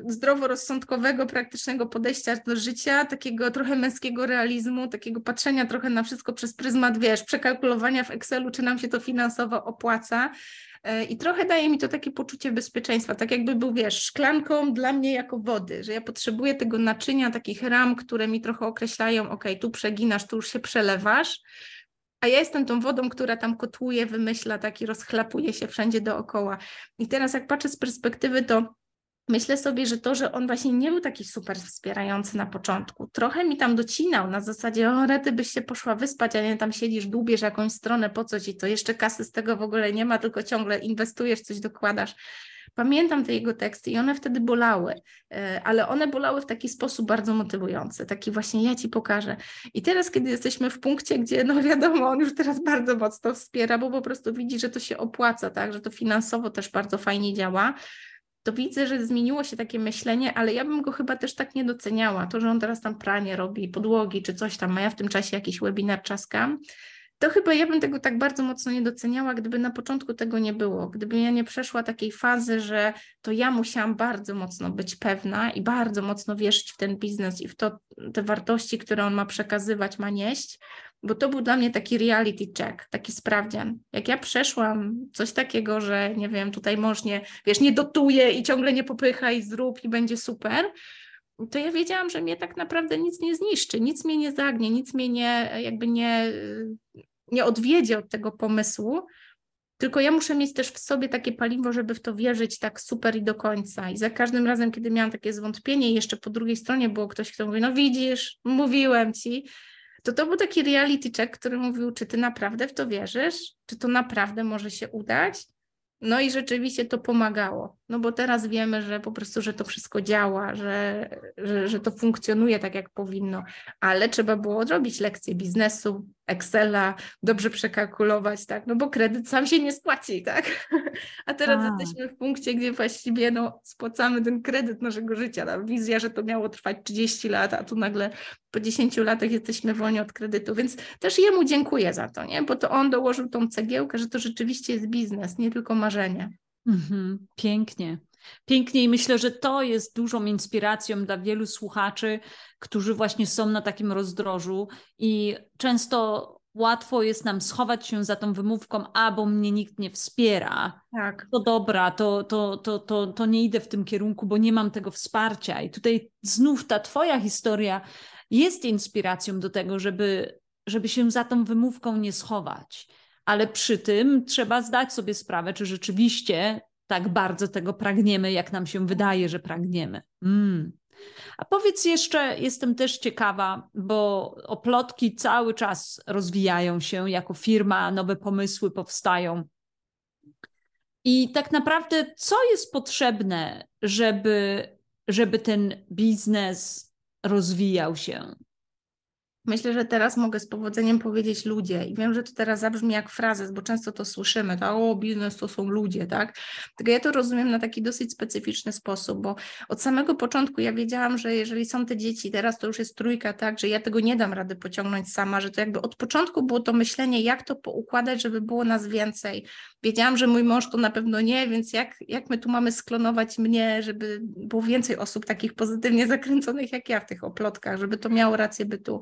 zdroworozsądkowego, praktycznego podejścia do życia, takiego trochę męskiego realizmu, takiego patrzenia trochę na wszystko przez pryzmat, wiesz, przekalkulowania w Excelu, czy nam się to finansowo opłaca. I trochę daje mi to takie poczucie bezpieczeństwa, tak jakby był, wiesz, szklanką dla mnie jako wody, że ja potrzebuję tego naczynia, takich ram, które mi trochę określają, ok, tu przeginasz, tu już się przelewasz. A ja jestem tą wodą, która tam kotłuje, wymyśla tak i rozchlapuje się wszędzie dookoła. I teraz jak patrzę z perspektywy, to myślę sobie, że to, że on właśnie nie był taki super wspierający na początku. Trochę mi tam docinał na zasadzie, o rety byś się poszła wyspać, a nie tam siedzisz, dłubiesz jakąś stronę, po co ci to? Jeszcze kasy z tego w ogóle nie ma, tylko ciągle inwestujesz, coś dokładasz. Pamiętam te jego teksty i one wtedy bolały, ale one bolały w taki sposób bardzo motywujący, taki właśnie ja ci pokażę. I teraz, kiedy jesteśmy w punkcie, gdzie no wiadomo, on już teraz bardzo mocno wspiera, bo po prostu widzi, że to się opłaca, tak, że to finansowo też bardzo fajnie działa, to widzę, że zmieniło się takie myślenie, ale ja bym go chyba też tak nie doceniała. To, że on teraz tam pranie robi, podłogi czy coś tam, a ja w tym czasie jakiś webinar czaskam, to chyba ja bym tego tak bardzo mocno nie doceniała, gdyby na początku tego nie było, gdyby ja nie przeszła takiej fazy, że to ja musiałam bardzo mocno być pewna i bardzo mocno wierzyć w ten biznes i w to, te wartości, które on ma przekazywać, ma nieść, bo to był dla mnie taki reality check, taki sprawdzian. Jak ja przeszłam coś takiego, że nie wiem, tutaj mąż nie, wiesz, nie dotuje i ciągle nie popycha i zrób i będzie super, to ja wiedziałam, że mnie tak naprawdę nic nie zniszczy, nic mnie nie zagnie, nic mnie nie, jakby nie... nie odwiedzie od tego pomysłu, tylko ja muszę mieć też w sobie takie paliwo, żeby w to wierzyć tak super i do końca. I za każdym razem, kiedy miałam takie zwątpienie i jeszcze po drugiej stronie było ktoś, kto mówi, no widzisz, mówiłem ci, to to był taki reality check, który mówił, czy ty naprawdę w to wierzysz, czy to naprawdę może się udać? No i rzeczywiście to pomagało, no bo teraz wiemy, że po prostu, że to wszystko działa, że, że, że to funkcjonuje tak jak powinno, ale trzeba było odrobić lekcje biznesu, Excela, dobrze przekalkulować, tak, no bo kredyt sam się nie spłaci, tak, a teraz a. jesteśmy w punkcie, gdzie właściwie no, spłacamy ten kredyt naszego życia, ta wizja, że to miało trwać trzydzieści lat, a tu nagle po dziesięciu latach jesteśmy wolni od kredytu, więc też jemu dziękuję za to, nie, bo to on dołożył tą cegiełkę, że to rzeczywiście jest biznes, nie tylko marzenie. Mm-hmm. Pięknie. Pięknie i myślę, że to jest dużą inspiracją dla wielu słuchaczy, którzy właśnie są na takim rozdrożu i często łatwo jest nam schować się za tą wymówką, a bo mnie nikt nie wspiera. Tak. To dobra, to, to, to, to, to nie idę w tym kierunku, bo nie mam tego wsparcia. I tutaj znów ta twoja historia jest inspiracją do tego, żeby, żeby się za tą wymówką nie schować. Ale przy tym trzeba zdać sobie sprawę, czy rzeczywiście tak bardzo tego pragniemy, jak nam się wydaje, że pragniemy. Mm. A powiedz jeszcze, jestem też ciekawa, bo Oplotki cały czas rozwijają się jako firma, nowe pomysły powstają. I tak naprawdę co jest potrzebne, żeby, żeby ten biznes rozwijał się? Myślę, że teraz mogę z powodzeniem powiedzieć ludzie i wiem, że to teraz zabrzmi jak frazes, bo często to słyszymy, to o, biznes to są ludzie, tak? Tylko ja to rozumiem na taki dosyć specyficzny sposób, bo od samego początku ja wiedziałam, że jeżeli są te dzieci, teraz to już jest trójka, tak, że ja tego nie dam rady pociągnąć sama, że to jakby od początku było to myślenie, jak to poukładać, żeby było nas więcej. Wiedziałam, że mój mąż to na pewno nie, więc jak, jak my tu mamy sklonować mnie, żeby było więcej osób takich pozytywnie zakręconych jak ja w tych oplotkach, żeby to miało rację bytu.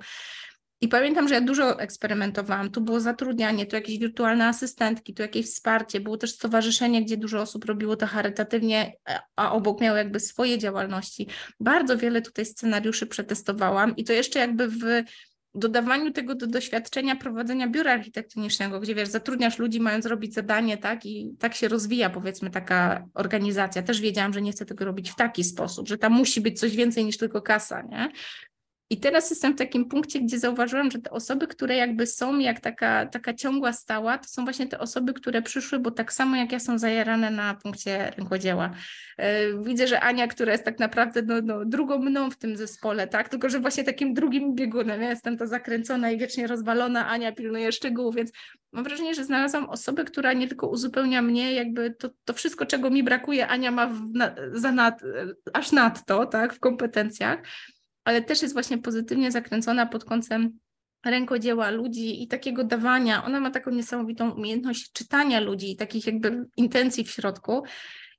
I pamiętam, że ja dużo eksperymentowałam, tu było zatrudnianie, tu jakieś wirtualne asystentki, tu jakieś wsparcie, było też stowarzyszenie, gdzie dużo osób robiło to charytatywnie, a obok miało jakby swoje działalności. Bardzo wiele tutaj scenariuszy przetestowałam i to jeszcze jakby w dodawaniu tego do doświadczenia prowadzenia biura architektonicznego, gdzie wiesz, zatrudniasz ludzi, mając robić zadanie, tak, i tak się rozwija, powiedzmy, taka organizacja. Też wiedziałam, że nie chcę tego robić w taki sposób, że tam musi być coś więcej niż tylko kasa, nie? I teraz jestem w takim punkcie, gdzie zauważyłam, że te osoby, które jakby są jak taka, taka ciągła stała, to są właśnie te osoby, które przyszły, bo tak samo jak ja są zajarane na punkcie rękodzieła. Widzę, że Ania, która jest tak naprawdę no, no, drugą mną w tym zespole, tak? Tylko że właśnie takim drugim biegunem. Ja jestem ta zakręcona i wiecznie rozwalona, Ania pilnuje szczegółów, więc mam wrażenie, że znalazłam osobę, która nie tylko uzupełnia mnie, jakby to, to wszystko, czego mi brakuje, Ania ma w, na, za nad, aż nadto, tak? W kompetencjach, ale też jest właśnie pozytywnie zakręcona pod kątem rękodzieła ludzi i takiego dawania. Ona ma taką niesamowitą umiejętność czytania ludzi i takich jakby intencji w środku.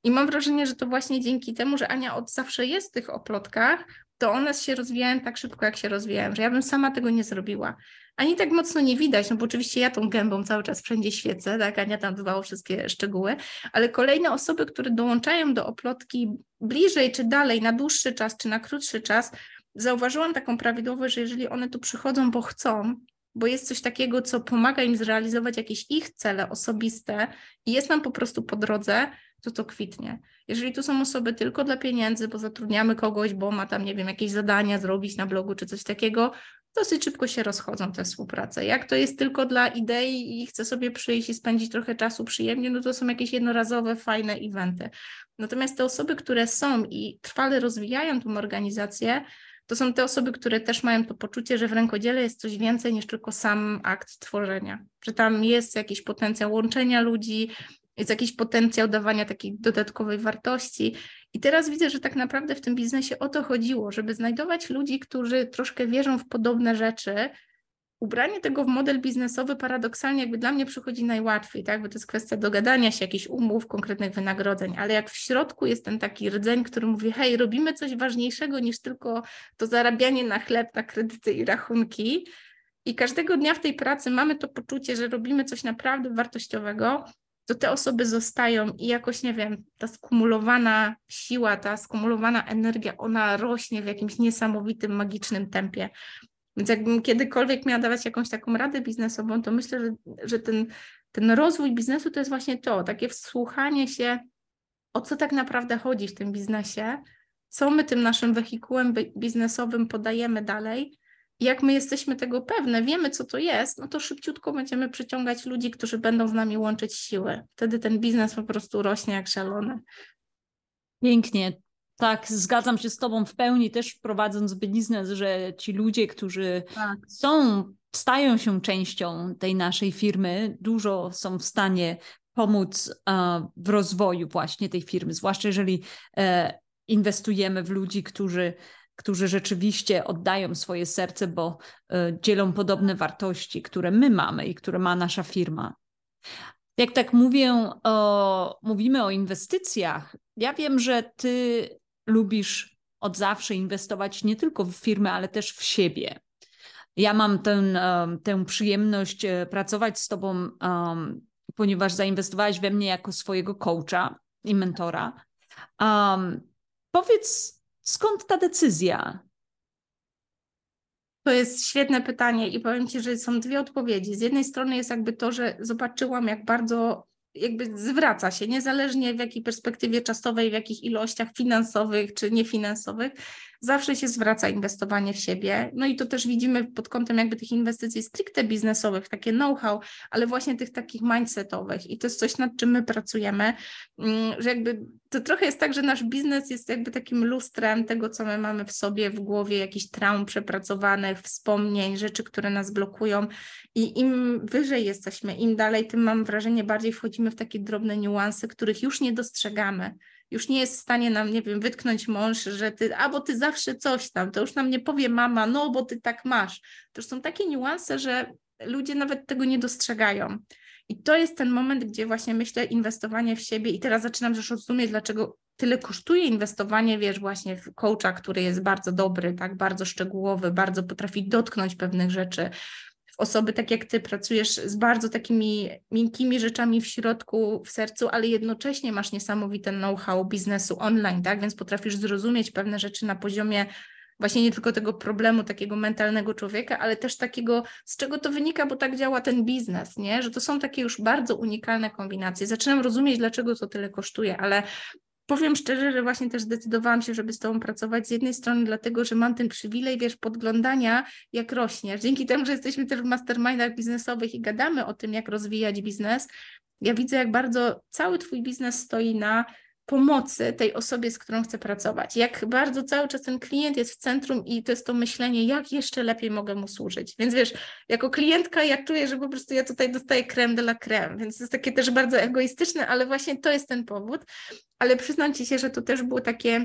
I mam wrażenie, że to właśnie dzięki temu, że Ania od zawsze jest w tych oplotkach, to one się rozwijają tak szybko, jak się rozwijają, że ja bym sama tego nie zrobiła. Ani tak mocno nie widać, no bo oczywiście ja tą gębą cały czas wszędzie świecę, tak? Ania tam dbała o wszystkie szczegóły, ale kolejne osoby, które dołączają do Oplotki bliżej czy dalej, na dłuższy czas czy na krótszy czas, zauważyłam taką prawidłowość, że jeżeli one tu przychodzą, bo chcą, bo jest coś takiego, co pomaga im zrealizować jakieś ich cele osobiste i jest nam po prostu po drodze, to to kwitnie. Jeżeli tu są osoby tylko dla pieniędzy, bo zatrudniamy kogoś, bo ma tam, nie wiem, jakieś zadania zrobić na blogu czy coś takiego, dosyć szybko się rozchodzą te współprace. Jak to jest tylko dla idei i chce sobie przyjść i spędzić trochę czasu przyjemnie, no to są jakieś jednorazowe, fajne eventy. Natomiast te osoby, które są i trwale rozwijają tą organizację, to są te osoby, które też mają to poczucie, że w rękodziele jest coś więcej niż tylko sam akt tworzenia, że tam jest jakiś potencjał łączenia ludzi, jest jakiś potencjał dawania takiej dodatkowej wartości. I teraz widzę, że tak naprawdę w tym biznesie o to chodziło, żeby znajdować ludzi, którzy troszkę wierzą w podobne rzeczy. Ubranie tego w model biznesowy paradoksalnie jakby dla mnie przychodzi najłatwiej, tak? Bo to jest kwestia dogadania się, jakichś umów, konkretnych wynagrodzeń, ale jak w środku jest ten taki rdzeń, który mówi, hej, robimy coś ważniejszego niż tylko to zarabianie na chleb, na kredyty i rachunki i każdego dnia w tej pracy mamy to poczucie, że robimy coś naprawdę wartościowego, to te osoby zostają i jakoś, nie wiem, ta skumulowana siła, ta skumulowana energia, ona rośnie w jakimś niesamowitym, magicznym tempie. Więc jakbym kiedykolwiek miała dawać jakąś taką radę biznesową, to myślę, że, że ten, ten rozwój biznesu to jest właśnie to, takie wsłuchanie się, o co tak naprawdę chodzi w tym biznesie, co my tym naszym wehikułem biznesowym podajemy dalej. Jak my jesteśmy tego pewne, wiemy, co to jest, no to szybciutko będziemy przyciągać ludzi, którzy będą z nami łączyć siły. Wtedy ten biznes po prostu rośnie jak szalony. Pięknie. Tak, zgadzam się z Tobą w pełni, też prowadząc biznes, że ci ludzie, którzy tak. są, stają się częścią tej naszej firmy, dużo są w stanie pomóc w rozwoju właśnie tej firmy, zwłaszcza jeżeli inwestujemy w ludzi, którzy, którzy rzeczywiście oddają swoje serce, bo dzielą podobne wartości, które my mamy i które ma nasza firma. Jak tak mówię, o, mówimy o inwestycjach, Ja wiem, że ty lubisz od zawsze inwestować nie tylko w firmę, ale też w siebie. Ja mam ten, tę przyjemność pracować z tobą, ponieważ zainwestowałaś we mnie jako swojego coacha i mentora. Powiedz, skąd ta decyzja? To jest świetne pytanie i powiem ci, że są dwie odpowiedzi. Z jednej strony jest jakby to, że zobaczyłam, jak bardzo jakby zwraca się, niezależnie w jakiej perspektywie czasowej, w jakich ilościach finansowych czy niefinansowych, zawsze się zwraca inwestowanie w siebie. No i to też widzimy pod kątem jakby tych inwestycji stricte biznesowych, takie know-how, ale właśnie tych takich mindsetowych. I to jest coś, nad czym my pracujemy, że jakby to trochę jest tak, że nasz biznes jest jakby takim lustrem tego, co my mamy w sobie, w głowie, jakichś traum przepracowanych, wspomnień, rzeczy, które nas blokują. I im wyżej jesteśmy, im dalej, tym mam wrażenie, bardziej wchodzimy w takie drobne niuanse, których już nie dostrzegamy. Już nie jest w stanie nam, nie wiem, wytknąć mąż, że ty, a bo ty zawsze coś tam, to już nam nie powie mama, no bo ty tak masz. To już są takie niuanse, że ludzie nawet tego nie dostrzegają. I to jest ten moment, gdzie właśnie myślę inwestowanie w siebie i teraz zaczynam też rozumieć, dlaczego tyle kosztuje inwestowanie, wiesz, właśnie w coacha, który jest bardzo dobry, tak, bardzo szczegółowy, bardzo potrafi dotknąć pewnych rzeczy. Osoby tak jak ty pracujesz z bardzo takimi miękkimi rzeczami w środku, w sercu, ale jednocześnie masz niesamowite know-how biznesu online, tak? Więc potrafisz zrozumieć pewne rzeczy na poziomie właśnie nie tylko tego problemu takiego mentalnego człowieka, ale też takiego, z czego to wynika, bo tak działa ten biznes, nie? Że to są takie już bardzo unikalne kombinacje. Zaczynam rozumieć, dlaczego to tyle kosztuje, ale powiem szczerze, że właśnie też zdecydowałam się, żeby z tobą pracować z jednej strony dlatego, że mam ten przywilej, wiesz, podglądania, jak rośniesz. Dzięki temu, że jesteśmy też w mastermindach biznesowych i gadamy o tym, jak rozwijać biznes, ja widzę, jak bardzo cały twój biznes stoi na pomocy tej osobie, z którą chcę pracować. Jak bardzo cały czas ten klient jest w centrum i to jest to myślenie, jak jeszcze lepiej mogę mu służyć. Więc wiesz, jako klientka ja czuję, że po prostu ja tutaj dostaję crème de la crème, więc to jest takie też bardzo egoistyczne, ale właśnie to jest ten powód. Ale przyznam ci się, że to też było takie,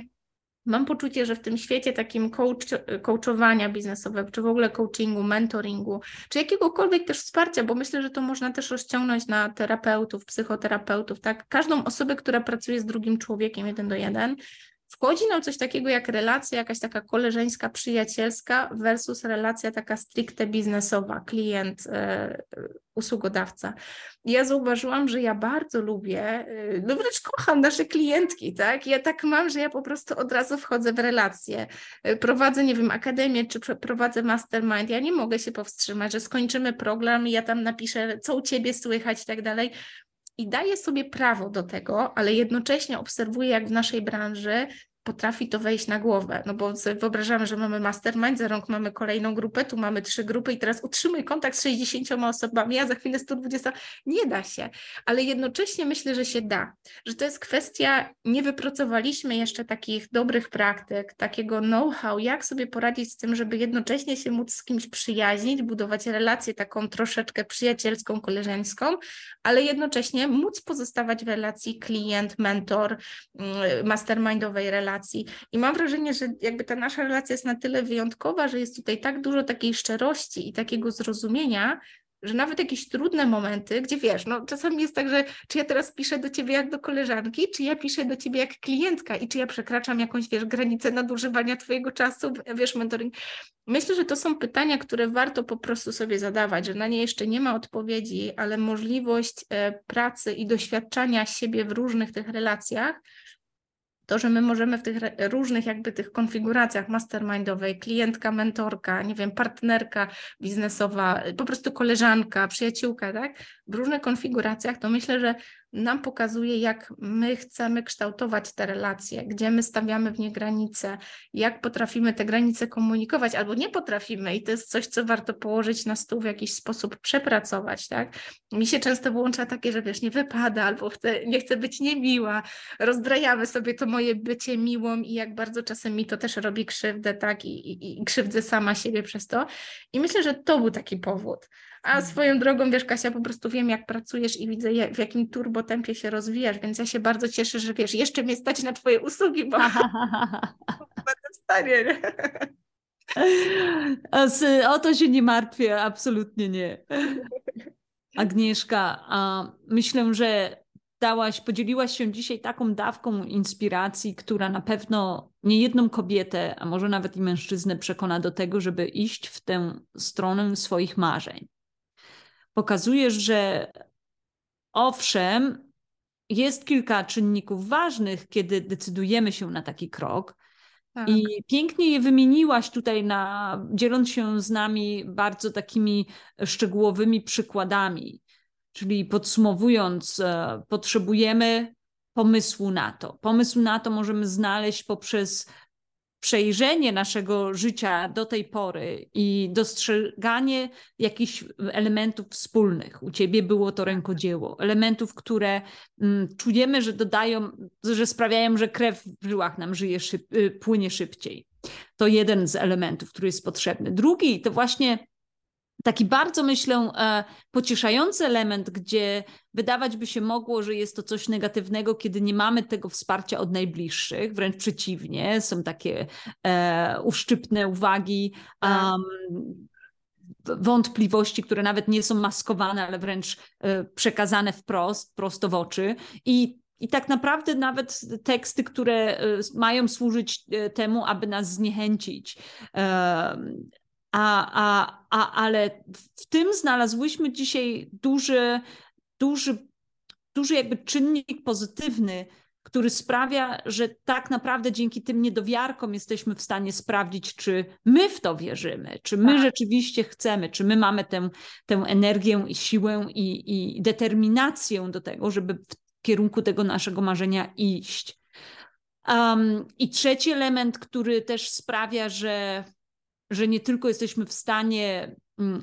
mam poczucie, że w tym świecie takim coach, coachowania biznesowego, czy w ogóle coachingu, mentoringu, czy jakiegokolwiek też wsparcia, bo myślę, że to można też rozciągnąć na terapeutów, psychoterapeutów, tak? Każdą osobę, która pracuje z drugim człowiekiem jeden do jeden, wchodzi nam coś takiego jak relacja jakaś taka koleżeńska, przyjacielska versus relacja taka stricte biznesowa, klient, yy, usługodawca. Ja zauważyłam, że ja bardzo lubię, no wręcz kocham nasze klientki, tak? Ja tak mam, że ja po prostu od razu wchodzę w relacje. Prowadzę, nie wiem, akademię, czy prowadzę mastermind. Ja nie mogę się powstrzymać, że skończymy program i ja tam napiszę, co u ciebie słychać i tak dalej. I daję sobie prawo do tego, ale jednocześnie obserwuję, jak w naszej branży potrafi to wejść na głowę, no bo sobie wyobrażamy, że mamy mastermind, za rąk mamy kolejną grupę, tu mamy trzy grupy i teraz utrzymuj kontakt z sześćdziesięcioma osobami, ja za chwilę sto dwadzieścia, nie da się, ale jednocześnie myślę, że się da, że to jest kwestia, nie wypracowaliśmy jeszcze takich dobrych praktyk, takiego know-how, jak sobie poradzić z tym, żeby jednocześnie się móc z kimś przyjaźnić, budować relację taką troszeczkę przyjacielską, koleżeńską, ale jednocześnie móc pozostawać w relacji klient, mentor, mastermindowej relacji. I mam wrażenie, że jakby ta nasza relacja jest na tyle wyjątkowa, że jest tutaj tak dużo takiej szczerości i takiego zrozumienia, że nawet jakieś trudne momenty, gdzie wiesz, no czasami jest tak, że czy ja teraz piszę do ciebie jak do koleżanki, czy ja piszę do ciebie jak klientka i czy ja przekraczam jakąś, wiesz, granicę nadużywania twojego czasu, wiesz, mentoring. Myślę, że to są pytania, które warto po prostu sobie zadawać, że na nie jeszcze nie ma odpowiedzi, ale możliwość pracy i doświadczania siebie w różnych tych relacjach, to, że my możemy w tych różnych jakby tych konfiguracjach mastermindowej, klientka, mentorka, nie wiem, partnerka biznesowa, po prostu koleżanka, przyjaciółka, tak? W różnych konfiguracjach to myślę, że nam pokazuje, jak my chcemy kształtować te relacje, gdzie my stawiamy w nie granice, jak potrafimy te granice komunikować albo nie potrafimy i to jest coś, co warto położyć na stół w jakiś sposób, przepracować, tak? Mi się często włącza takie, że wiesz, nie wypada albo chcę, nie chcę być niemiła, rozdrajamy sobie to moje bycie miłą i jak bardzo czasem mi to też robi krzywdę, tak? I, i, i krzywdzę sama siebie przez to i myślę, że to był taki powód. A swoją drogą, wiesz, Kasia, po prostu wiem, jak pracujesz i widzę, w jakim turbotempie się rozwijasz, więc ja się bardzo cieszę, że wiesz, jeszcze mnie stać na twoje usługi, bo będę w stanie. O to się nie martwię, absolutnie nie. Agnieszka, myślę, że dałaś, podzieliłaś się dzisiaj taką dawką inspiracji, która na pewno niejedną kobietę, a może nawet i mężczyznę przekona do tego, żeby iść w tę stronę swoich marzeń. Pokazujesz, że owszem, jest kilka czynników ważnych, kiedy decydujemy się na taki krok. Tak. I pięknie je wymieniłaś tutaj, na, dzieląc się z nami bardzo takimi szczegółowymi przykładami. Czyli podsumowując, e, potrzebujemy pomysłu na to. Pomysł na to możemy znaleźć poprzez przejrzenie naszego życia do tej pory i dostrzeganie jakichś elementów wspólnych. U ciebie było to rękodzieło. Elementów, które mm, czujemy, że dodają, że sprawiają, że krew w żyłach nam żyje szyb, płynie szybciej. To jeden z elementów, który jest potrzebny. Drugi to właśnie taki bardzo, myślę, pocieszający element, gdzie wydawać by się mogło, że jest to coś negatywnego, kiedy nie mamy tego wsparcia od najbliższych, wręcz przeciwnie, są takie e, uszczypne uwagi, um, wątpliwości, które nawet nie są maskowane, ale wręcz e, przekazane wprost, prosto w oczy. I I tak naprawdę nawet teksty, które mają służyć temu, aby nas zniechęcić. E, A, a, a, ale w tym znalazłyśmy dzisiaj duży, duży, duży jakby czynnik pozytywny, który sprawia, że tak naprawdę dzięki tym niedowiarkom jesteśmy w stanie sprawdzić, czy my w to wierzymy, czy my rzeczywiście chcemy, czy my mamy tę, tę energię i siłę i, i determinację do tego, żeby w kierunku tego naszego marzenia iść. Um, i trzeci element, który też sprawia, że że nie tylko jesteśmy w stanie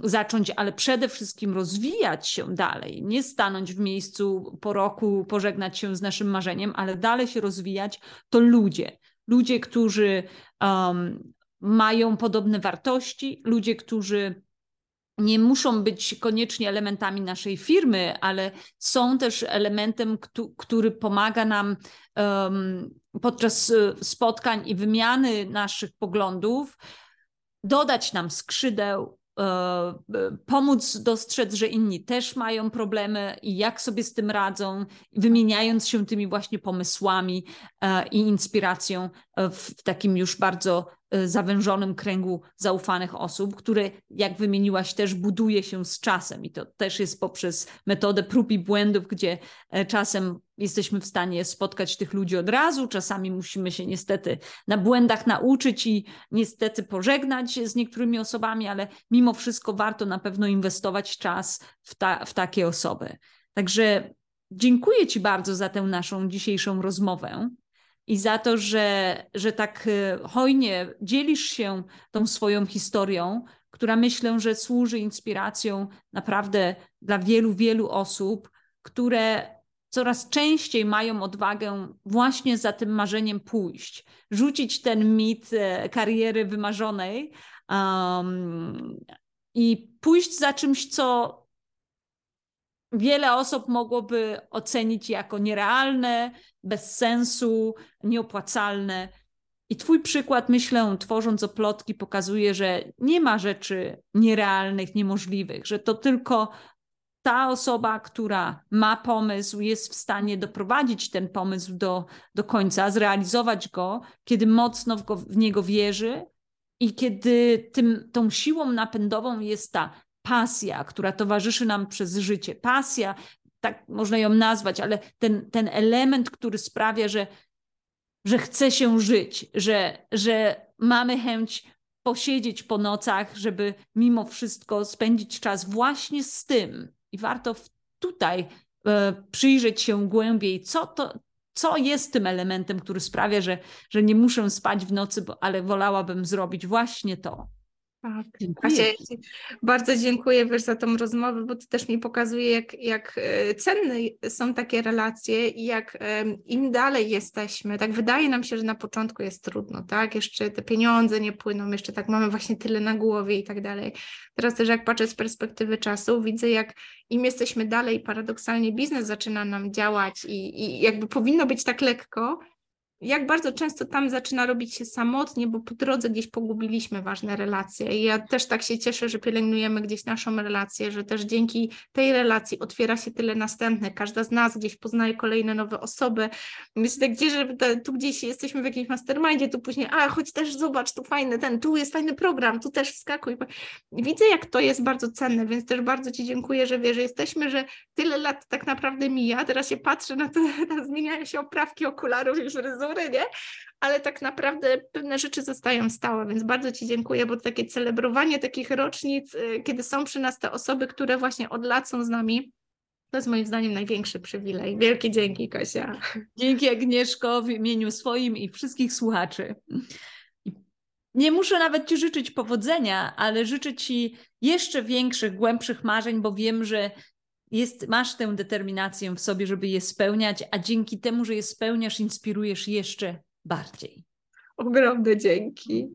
zacząć, ale przede wszystkim rozwijać się dalej, nie stanąć w miejscu po roku, pożegnać się z naszym marzeniem, ale dalej się rozwijać, to ludzie. Ludzie, którzy um, mają podobne wartości, ludzie, którzy nie muszą być koniecznie elementami naszej firmy, ale są też elementem, który pomaga nam um, podczas spotkań i wymiany naszych poglądów dodać nam skrzydeł, pomóc dostrzec, że inni też mają problemy i jak sobie z tym radzą, wymieniając się tymi właśnie pomysłami i inspiracją w takim już bardzo zawężonym kręgu zaufanych osób, które, jak wymieniłaś, też buduje się z czasem i to też jest poprzez metodę prób i błędów, gdzie czasem jesteśmy w stanie spotkać tych ludzi od razu, czasami musimy się niestety na błędach nauczyć i niestety pożegnać z niektórymi osobami, ale mimo wszystko warto na pewno inwestować czas w, ta, w takie osoby. Także dziękuję ci bardzo za tę naszą dzisiejszą rozmowę i za to, że, że tak hojnie dzielisz się tą swoją historią, która myślę, że służy inspiracją naprawdę dla wielu, wielu osób, które coraz częściej mają odwagę właśnie za tym marzeniem pójść, rzucić ten mit kariery wymarzonej um, i pójść za czymś, co wiele osób mogłoby ocenić jako nierealne, bez sensu, nieopłacalne. I twój przykład, myślę, tworząc Oplotki, pokazuje, że nie ma rzeczy nierealnych, niemożliwych, że to tylko ta osoba, która ma pomysł, jest w stanie doprowadzić ten pomysł do, do końca, zrealizować go, kiedy mocno w, go, w niego wierzy i kiedy tym, tą siłą napędową jest ta pasja, która towarzyszy nam przez życie. Pasja, tak można ją nazwać, ale ten, ten element, który sprawia, że, że chce się żyć, że, że mamy chęć posiedzieć po nocach, żeby mimo wszystko spędzić czas właśnie z tym. I warto tutaj e, przyjrzeć się głębiej, co to, co jest tym elementem, który sprawia, że, że nie muszę spać w nocy, bo, ale wolałabym zrobić właśnie to. Tak. Dziękuję. Bardzo dziękuję, wiesz, za tą rozmowę, bo to też mi pokazuje, jak, jak cenne są takie relacje i jak im dalej jesteśmy, tak wydaje nam się, że na początku jest trudno, tak, jeszcze te pieniądze nie płyną, jeszcze tak mamy właśnie tyle na głowie i tak dalej. Teraz też jak patrzę z perspektywy czasu, widzę, jak im jesteśmy dalej, paradoksalnie biznes zaczyna nam działać i, i jakby powinno być tak lekko, jak bardzo często tam zaczyna robić się samotnie, bo po drodze gdzieś pogubiliśmy ważne relacje. I ja też tak się cieszę, że pielęgnujemy gdzieś naszą relację, że też dzięki tej relacji otwiera się tyle następnych. Każda z nas gdzieś poznaje kolejne nowe osoby. Myślę, gdzie, że tu gdzieś jesteśmy w jakimś mastermindzie, tu później, a choć też zobacz, tu fajny ten, tu jest fajny program, tu też wskakuj. Widzę, jak to jest bardzo cenne, więc też bardzo Ci dziękuję, że wiesz, że jesteśmy, że tyle lat tak naprawdę mija. Teraz się patrzę na to, na zmieniają się oprawki okularów, już ryzury, nie? Ale tak naprawdę pewne rzeczy zostają stałe, więc bardzo Ci dziękuję, bo takie celebrowanie takich rocznic, kiedy są przy nas te osoby, które właśnie od lat są z nami, to jest moim zdaniem największy przywilej. Wielkie dzięki, Kasia. Dzięki, Agnieszko, w imieniu swoim i wszystkich słuchaczy. Nie muszę nawet Ci życzyć powodzenia, ale życzę Ci jeszcze większych, głębszych marzeń, bo wiem, że Jest, masz tę determinację w sobie, żeby je spełniać, a dzięki temu, że je spełniasz, inspirujesz jeszcze bardziej. Ogromne dzięki.